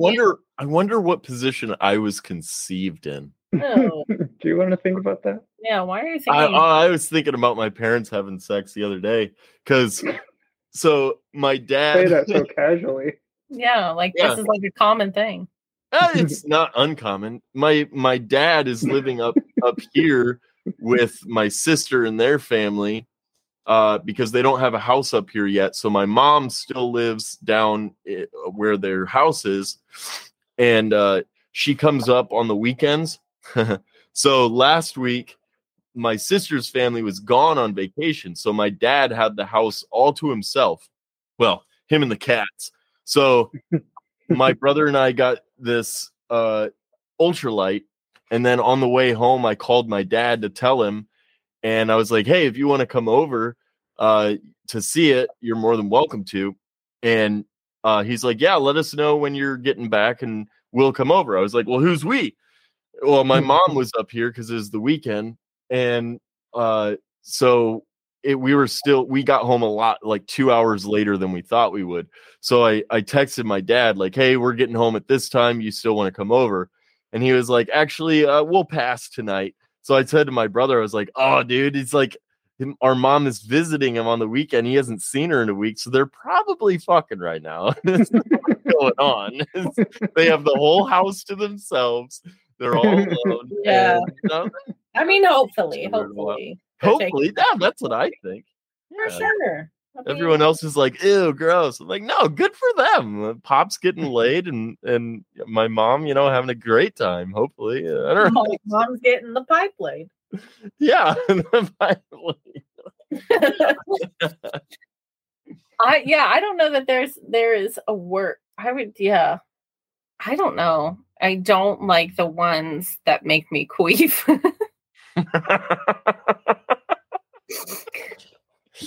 wonder what position I was conceived in. Oh. Do you want to think about that? Yeah, why are you thinking? I was thinking about my parents having sex the other day because, so my dad say that so casually. Yeah, like this is like a common thing. It's not uncommon. My dad is living up here with my sister and their family. Because they don't have a house up here yet. So my mom still lives down where their house is. And she comes up on the weekends. So last week, my sister's family was gone on vacation. So my dad had the house all to himself. Well, him and the cats. So my brother and I got this ultralight. And then on the way home, I called my dad to tell him. And I was like, hey, if you want to come over to see it, you're more than welcome to. And he's like, yeah, let us know when you're getting back and we'll come over. I was like, well, who's we? Well, my mom was up here because it was the weekend. And so we got home a lot, like 2 hours later than we thought we would. So I texted my dad like, hey, we're getting home at this time. You still want to come over? And he was like, actually, we'll pass tonight. So I said to my brother, I was like, oh, dude, it's like our mom is visiting him on the weekend. He hasn't seen her in a week. So they're probably fucking right now. That's what's going on. They have the whole house to themselves. They're all alone. Yeah. And, you know, I mean, hopefully. Hopefully. Yeah, that's what I think. For sure. Everyone else is like, ew, gross. I'm like, no, good for them. Pop's getting laid and my mom, you know, having a great time, hopefully. I don't know. Mom's getting the pipe laid. Yeah. The pipe laid. I don't know that there is a work. I don't know. I don't like the ones that make me queef.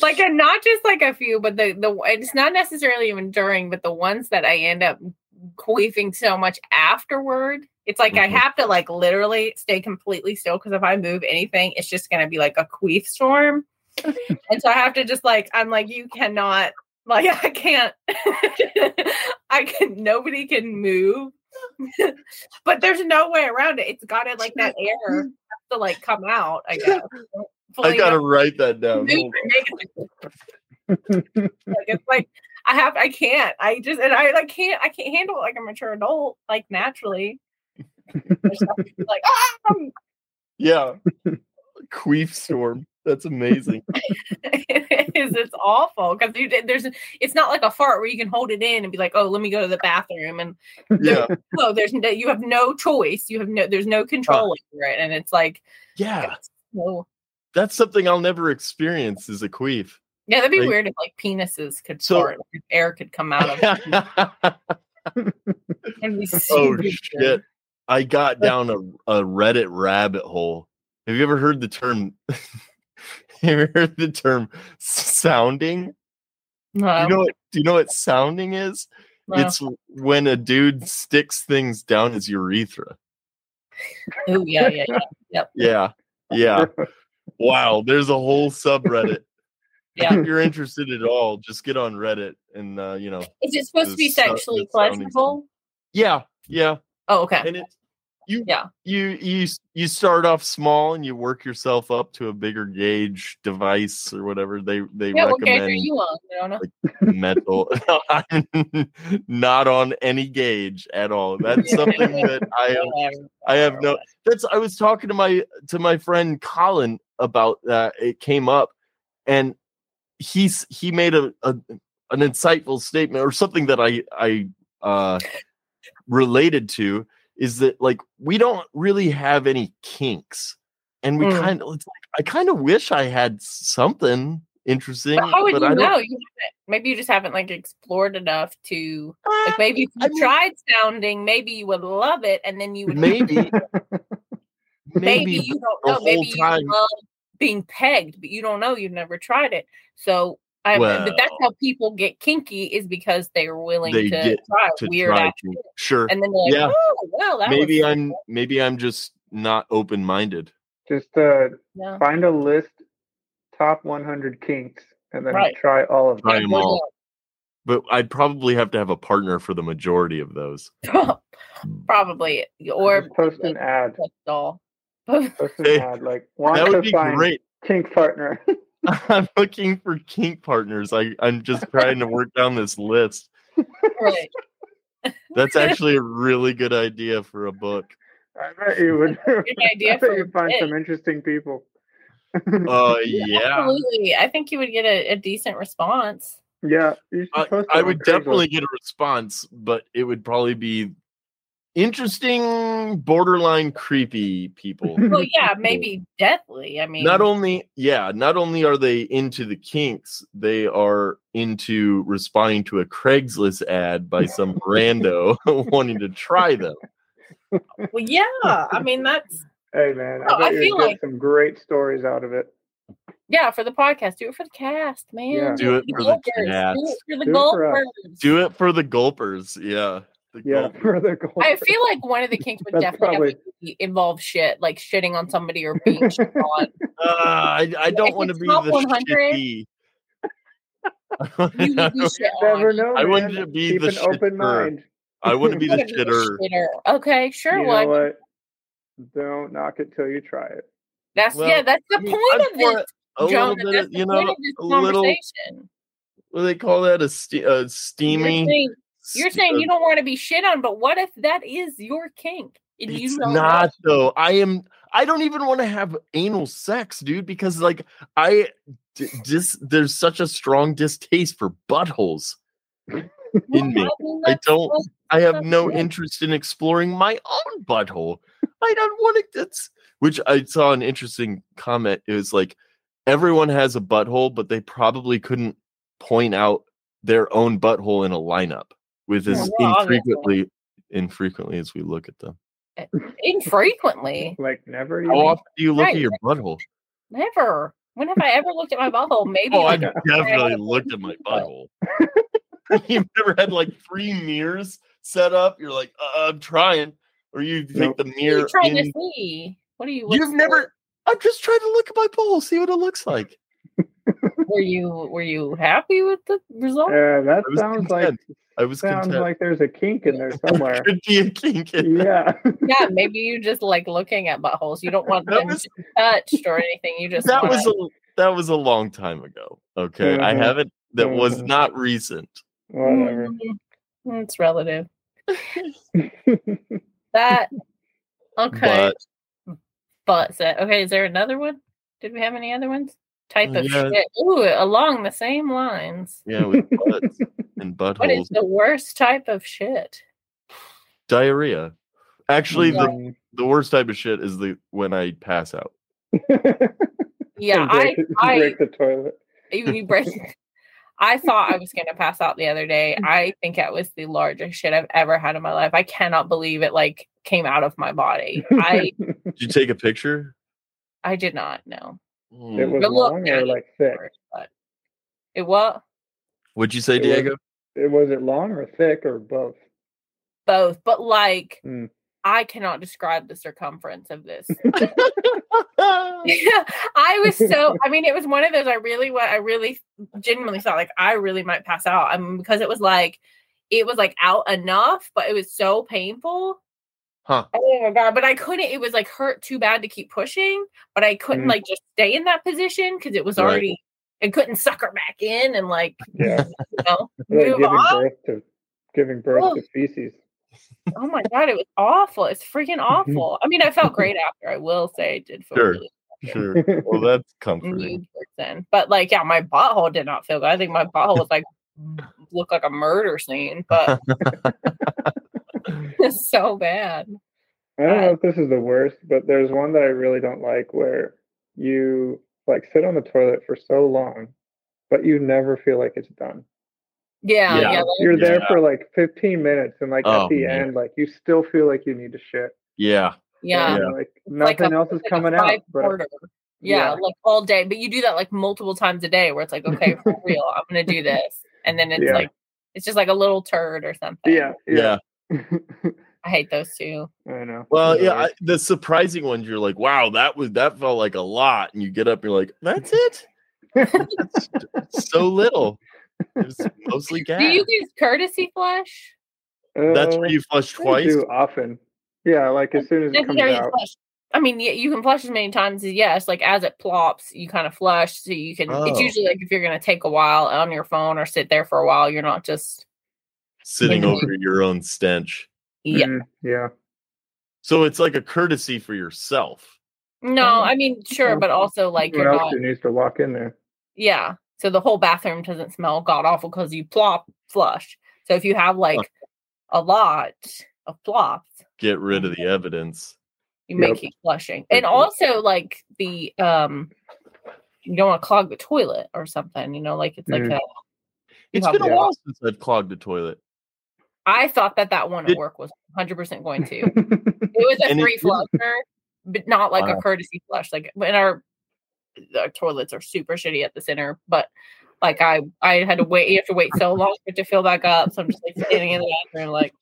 Like, and not just like a few, but the it's not necessarily even during, but the ones that I end up queefing so much afterward, it's like I have to like literally stay completely still because if I move anything, it's just gonna be like a queef storm. And so I have to just like, I'm like, you cannot, like, I can't, nobody can move. But there's no way around it. It's got it like that air has to like come out, I guess. I gotta write that down. Like, it's like I can't handle it like a mature adult, like naturally. Like, ah! Yeah, queef storm. That's amazing. It is. It's awful because it's not like a fart where you can hold it in and be like, oh, let me go to the bathroom and no, you have no choice. There's no control over it, and it's like That's something I'll never experience is a queef. Yeah, that'd be right? weird if like penises could sort, like, if air could come out of it. Oh shit! I got down a Reddit rabbit hole. Have you ever heard the term? Sounding? No. Do you know what sounding is? No. It's when a dude sticks things down his urethra. Oh yeah. Yep. Yeah. Wow, there's a whole subreddit. Yeah. If you're interested at all, just get on Reddit and Is it supposed to be sexually pleasurable? Yeah. Oh, okay. And you start off small and you work yourself up to a bigger gauge device or whatever they recommend. What gauge are you on? I don't know. Like metal. I'm not on any gauge at all. That's something that I have no. I was talking to my friend Colin about that. It came up, and he made an insightful statement or something that I related to. Is that like we don't really have any kinks, and we I kind of wish I had something interesting. But how would you know? You haven't. Maybe you just haven't like explored enough to. Like maybe if you tried sounding, maybe you would love it, and then you would maybe you don't know. Maybe you love being pegged, but you don't know. You've never tried it, so. But that's how people get kinky is because they are willing to try weird actions. Sure. And then they're like, that maybe I'm just not open-minded. Just find a list, top 100 kinks, and then try all of them. Try them all. But I'd probably have to have a partner for the majority of those. Probably. Or just post an ad. That would be great. Kink partner. I'm looking for kink partners. I'm just trying to work down this list. Right. That's actually a really good idea for a book. I bet you would. You'd find some interesting people. Oh yeah. Absolutely. I think you would get a decent response. Yeah. I would definitely get a response, but it would probably be interesting, borderline creepy people. Well, yeah, maybe deadly. I mean, not only are they into the kinks, they are into responding to a Craigslist ad by some rando wanting to try them. Well, yeah, I mean that's. Hey man, I feel like some great stories out of it. Yeah, for the podcast, do it for the cast, man. Yeah. Do it for the cast. Do it for the gulpers. Do it for the gulpers. Yeah. I feel like one of the kinks would definitely involve shit, like shitting on somebody or being shit on. I don't want to be the shitty. I want to be the shitter. I want to be the shitter. Okay, sure. You know what? Don't knock it till you try it. That's the point of this, John. That's the point of this conversation. What do they call that? A steamy... You're saying you don't want to be shit on, but what if that is your kink? And it's not though. I don't even want to have anal sex, dude, because like there's such a strong distaste for buttholes in me. I have no interest in exploring my own butthole. I don't want it. Which I saw an interesting comment. It was like everyone has a butthole, but they probably couldn't point out their own butthole in a lineup. With as infrequently as we look at them. Infrequently? Like never? How often do you look at your butthole? Never. When have I ever looked at my butthole? Maybe. Oh, I've definitely looked at my butthole. You've never had like 3 mirrors set up? You're like, I'm trying. Or you think the mirror... What are you trying to see? What are you looking for? I'm just trying to look at my bowl, see what it looks like. Were you happy with the result? Yeah, that sounds content. Like... I was sounds content. Like there's a kink in there somewhere. Could be a kink in there. Yeah, maybe you just like looking at buttholes. You don't want them to be touched or anything. You just that was a long time ago. Okay, mm-hmm. I haven't. That was not recent. Whatever. Mm-hmm. It's relative. That okay. But okay, is there another one? Did we have any other ones? Type of shit. Ooh, along the same lines. Yeah, with butts and buttholes. What is the worst type of shit? Diarrhea. Actually, the worst type of shit is when I pass out. Yeah, I break the toilet. You break. I thought I was going to pass out the other day. I think that was the largest shit I've ever had in my life. I cannot believe it like came out of my body. Did you take a picture? I did not, no. It was long or like thick? It was. What'd you say, Diego? It was it long or thick or both? Both, but like I cannot describe the circumference of this. I was so, I mean, it was one of those I really genuinely thought like I really might pass out. I mean, because it was like out enough, but it was so painful. Huh. Oh my God. But I couldn't, it was like hurt too bad to keep pushing, but I couldn't like just stay in that position because it was already, it couldn't suck her back in and like, you know, move on. Giving birth to feces. Oh my God, it was awful. It's freaking awful. I mean, I felt great after. I will say I did feel really good. Sure. Well, that's comforting. But like, yeah, my butthole did not feel good. I think my butthole was like, looked like a murder scene, but it's so bad. I don't know if this is the worst, but there's one that I really don't like where you like sit on the toilet for so long, but you never feel like it's done. Yeah. You're there for like 15 minutes and like at the end, like you still feel like you need to shit. Yeah. And, like nothing else is coming out. Like all day. But you do that like multiple times a day where it's like, okay, for real, I'm going to do this. And then it's like, it's just like a little turd or something. Yeah. I hate those two. I know. Well, the surprising ones, you're like, wow, that felt like a lot. And you get up, you're like, that's it? That's so little. It was mostly gas. Do you use courtesy flush? That's where you flush twice? I do often. Yeah, like as soon as it comes out. Flush. I mean, you can flush as many times as like as it plops, you kind of flush. So you can, it's usually like if you're going to take a while on your phone or sit there for a while, you're not just sitting over your own stench. Yeah. Mm-hmm. Yeah. So it's like a courtesy for yourself. No, I mean, sure, but also like you're not. Needs to walk in there. Yeah. So the whole bathroom doesn't smell god awful because you flush. So if you have like a lot of flops, get rid of the evidence. You may keep flushing, and also like the you don't want to clog the toilet or something. You know, like it's like a. It's been a while since I've clogged the toilet. I thought that one at work was 100% going to. It was a free flusher, but not like a courtesy flush. Like in our toilets are super shitty at the center, but like I had to wait. You have to wait so long for it to fill back up. So I'm just like standing in the bathroom, like.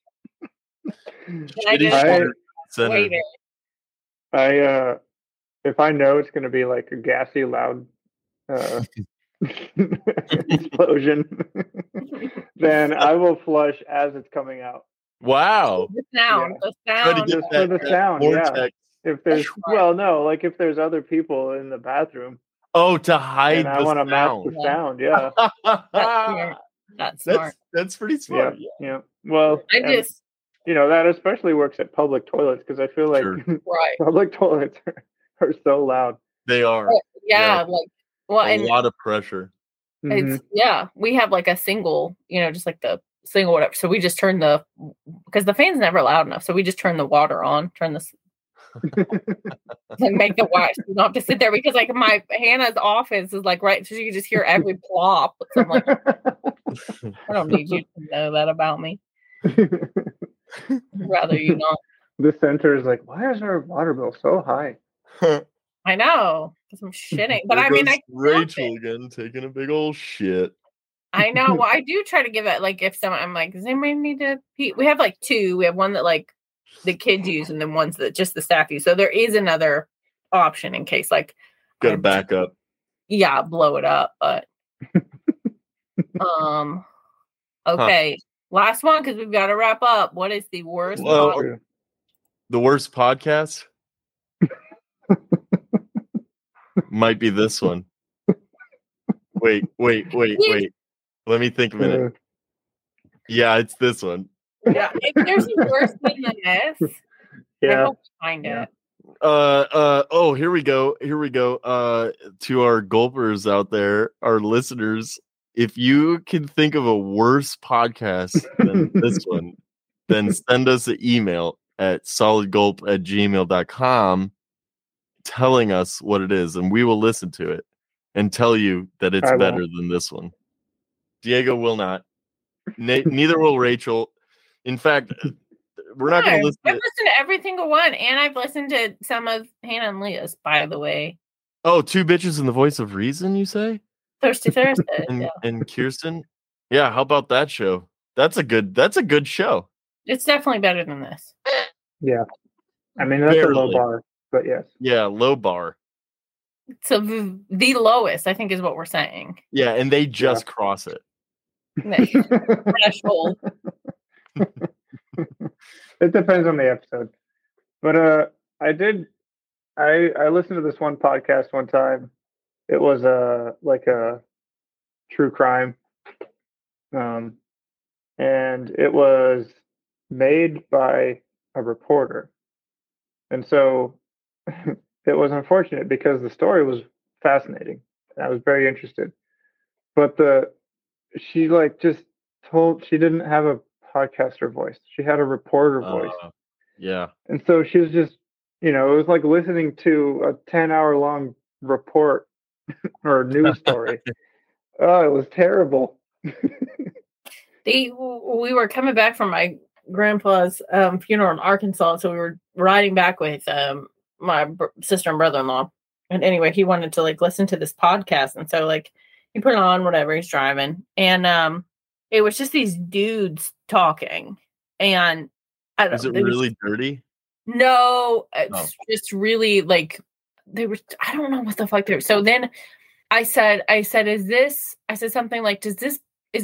I if I know it's going to be like a gassy, loud explosion, then I will flush as it's coming out. Wow! The sound. Just for the sound. Yeah. If there's if there's other people in the bathroom. Oh, to hide. I want to mask the sound. Yeah, that's smart. That's pretty smart. Yeah. Well, that especially works at public toilets because I feel like public toilets are so loud. They are. Yeah. Like a lot of pressure. It's, we have like a single, just like the single whatever. So we just turn because the fan's never loud enough. So we just turn the water on. Turn this. Like make the watch. You don't have to sit there because like my Hannah's office is like right, so you can just hear every plop. So I'm like, I don't need you to know that about me. I'd rather you not. The center is like, why is our water bill so high? I know, because I'm shitting. But there Rachel again taking a big old shit. I know. Well, I do try to give it like if someone I'm like, does anybody need to pee? We have like two. We have one that like. The kids use and then ones that just the staff use. So there is another option in case like gotta back up. Yeah, blow it up, but okay. Huh. Last one because we've got to wrap up. What is the worst podcast? The worst podcast might be this one. Wait. Let me think a minute. Yeah, it's this one. Yeah, if there's a worse thing than this, I hope we find it. Here we go. To our gulpers out there, our listeners, if you can think of a worse podcast than this one, then send us an email at solidgulp@gmail.com telling us what it is, and we will listen to it. and tell you that it's better than this one. Diego will not. Neither will Rachel. In fact, we're not going to listen. I've listened to every single one, and I've listened to some of Hannah and Leah's, by the way. Oh, Two Bitches in the Voice of Reason, you say? Thirsty Thursday. and Kirsten. Yeah, how about that show? That's a good show. It's definitely better than this. Yeah. I mean, that's barely a low bar, but yes. Yeah, low bar. So the lowest, I think, is what we're saying. Yeah, and they just cross it. Threshold. It depends on the episode. But I listened to this one podcast one time. It was like a true crime. And it was made by a reporter. And so it was unfortunate because the story was fascinating. I was very interested. But she didn't have a podcaster voice. She had a reporter voice. Yeah. And so she was just, it was like listening to a 10-hour long report or news story. Oh, it was terrible. We were coming back from my grandpa's funeral in Arkansas. So we were riding back with my sister and brother-in-law. And anyway, he wanted to listen to this podcast. And so he put it on, whatever, he's driving. And it was just these dudes talking. And I don't know. Is it really dirty? No, it's just really they were, I don't know what the fuck they were. So then I said, I said something like, is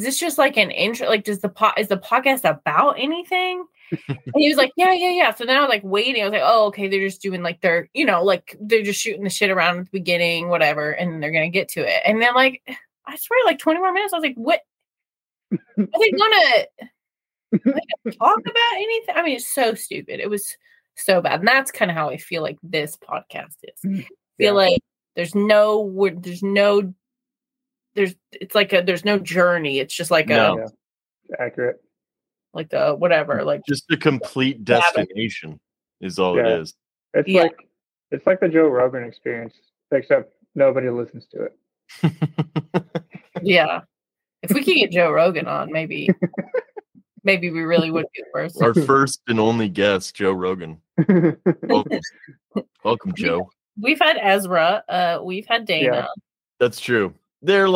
this just like an intro? Is the podcast about anything? And he was like, yeah. So then I was waiting. I was oh, okay. They're just doing they're just shooting the shit around at the beginning, whatever. And they're going to get to it. And then I swear 20 more minutes. I was what are they going to talk about anything? I mean, it's so stupid. It was so bad. And that's kind of how I feel this podcast is. I feel like there's no journey. It's just accurate. Just a complete destination is all it is. It's it's like the Joe Rogan Experience, except nobody listens to it. Yeah. If we could get Joe Rogan on, maybe we really would be first. Our first and only guest, Joe Rogan. Welcome, Joe. We've had Ezra. We've had Dana. Yeah. That's true. They're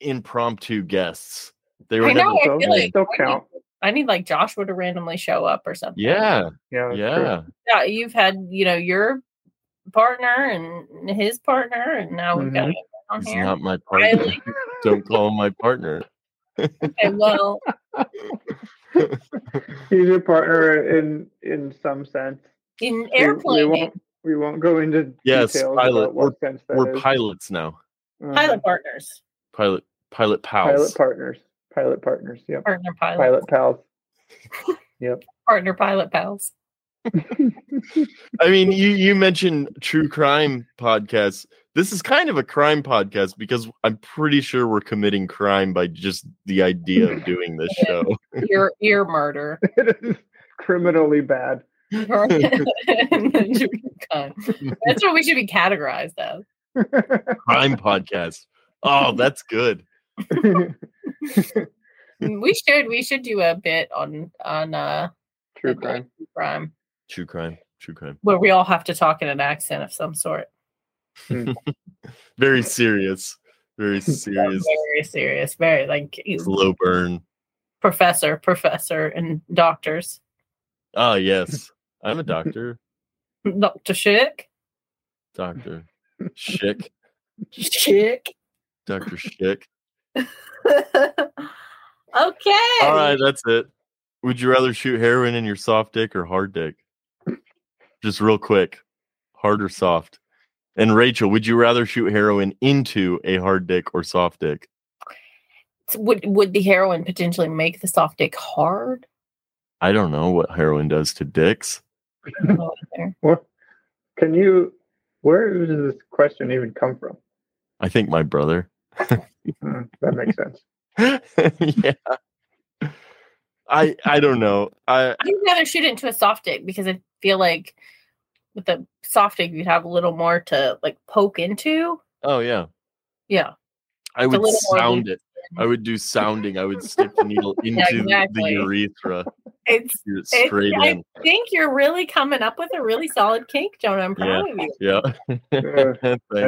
impromptu guests. They were I feel I need Joshua to randomly show up or something. Yeah. Yeah. You've had your partner and his partner, and now we've got him on here. He's not my partner. Riley. Don't call him my partner. Okay, well, he's your partner in some sense. In airplane. We won't go into details. Pilot. We're pilots now. Pilot partners. Pilot pals. Pilot partners. Yep. Partner pilots. Pilot pals. Yep. Partner pilot pals. I mean, you mentioned true crime podcasts. This is kind of a crime podcast because I'm pretty sure we're committing crime by just the idea of doing this show. Ear murder. It is criminally bad. That's what we should be categorized as. Crime podcast. Oh, that's good. We should do a bit on true crime. Where we all have to talk in an accent of some sort. Very serious. Very slow burn. Professor, and doctors. Oh yes. I'm a doctor. Dr. Schick. Dr. Schick. Okay. All right, that's it. Would you rather shoot heroin in your soft dick or hard dick? Just real quick. Hard or soft? And Rachel, would you rather shoot heroin into a hard dick or soft dick? Would the heroin potentially make the soft dick hard? I don't know what heroin does to dicks. Where does this question even come from? I think my brother. That makes sense. Yeah. I don't know. I'd rather shoot into a soft dick because I feel like with a soft egg, you'd have a little more to like poke into. Oh yeah. Yeah. I would sound it. I would do sounding. I would stick the needle into the urethra. It's straight in. I think you're really coming up with a really solid cake, Jonah. I'm proud of you. Yeah.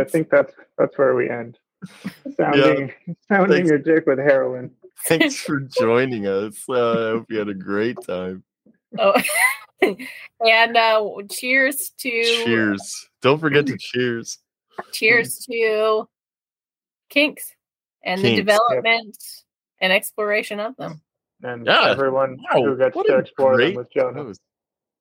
I think that's where we end. Sounding your dick with heroin. Thanks for joining us. I hope you had a great time. Oh, and cheers. Don't forget to cheers. Cheers to kinks. And the development and exploration of them. And everyone who gets to explore them with Jonah.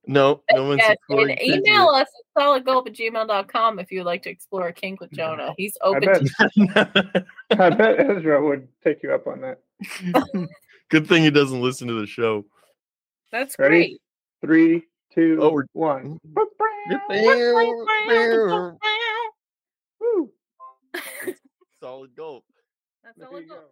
No one's exploring. And email us at solidgulp@gmail.com if you'd like to explore a kink with Jonah. He's open to I bet Ezra would take you up on that. Good thing he doesn't listen to the show. That's Ready? Great. 3, 2, one. Solid Gulp. That's all we go.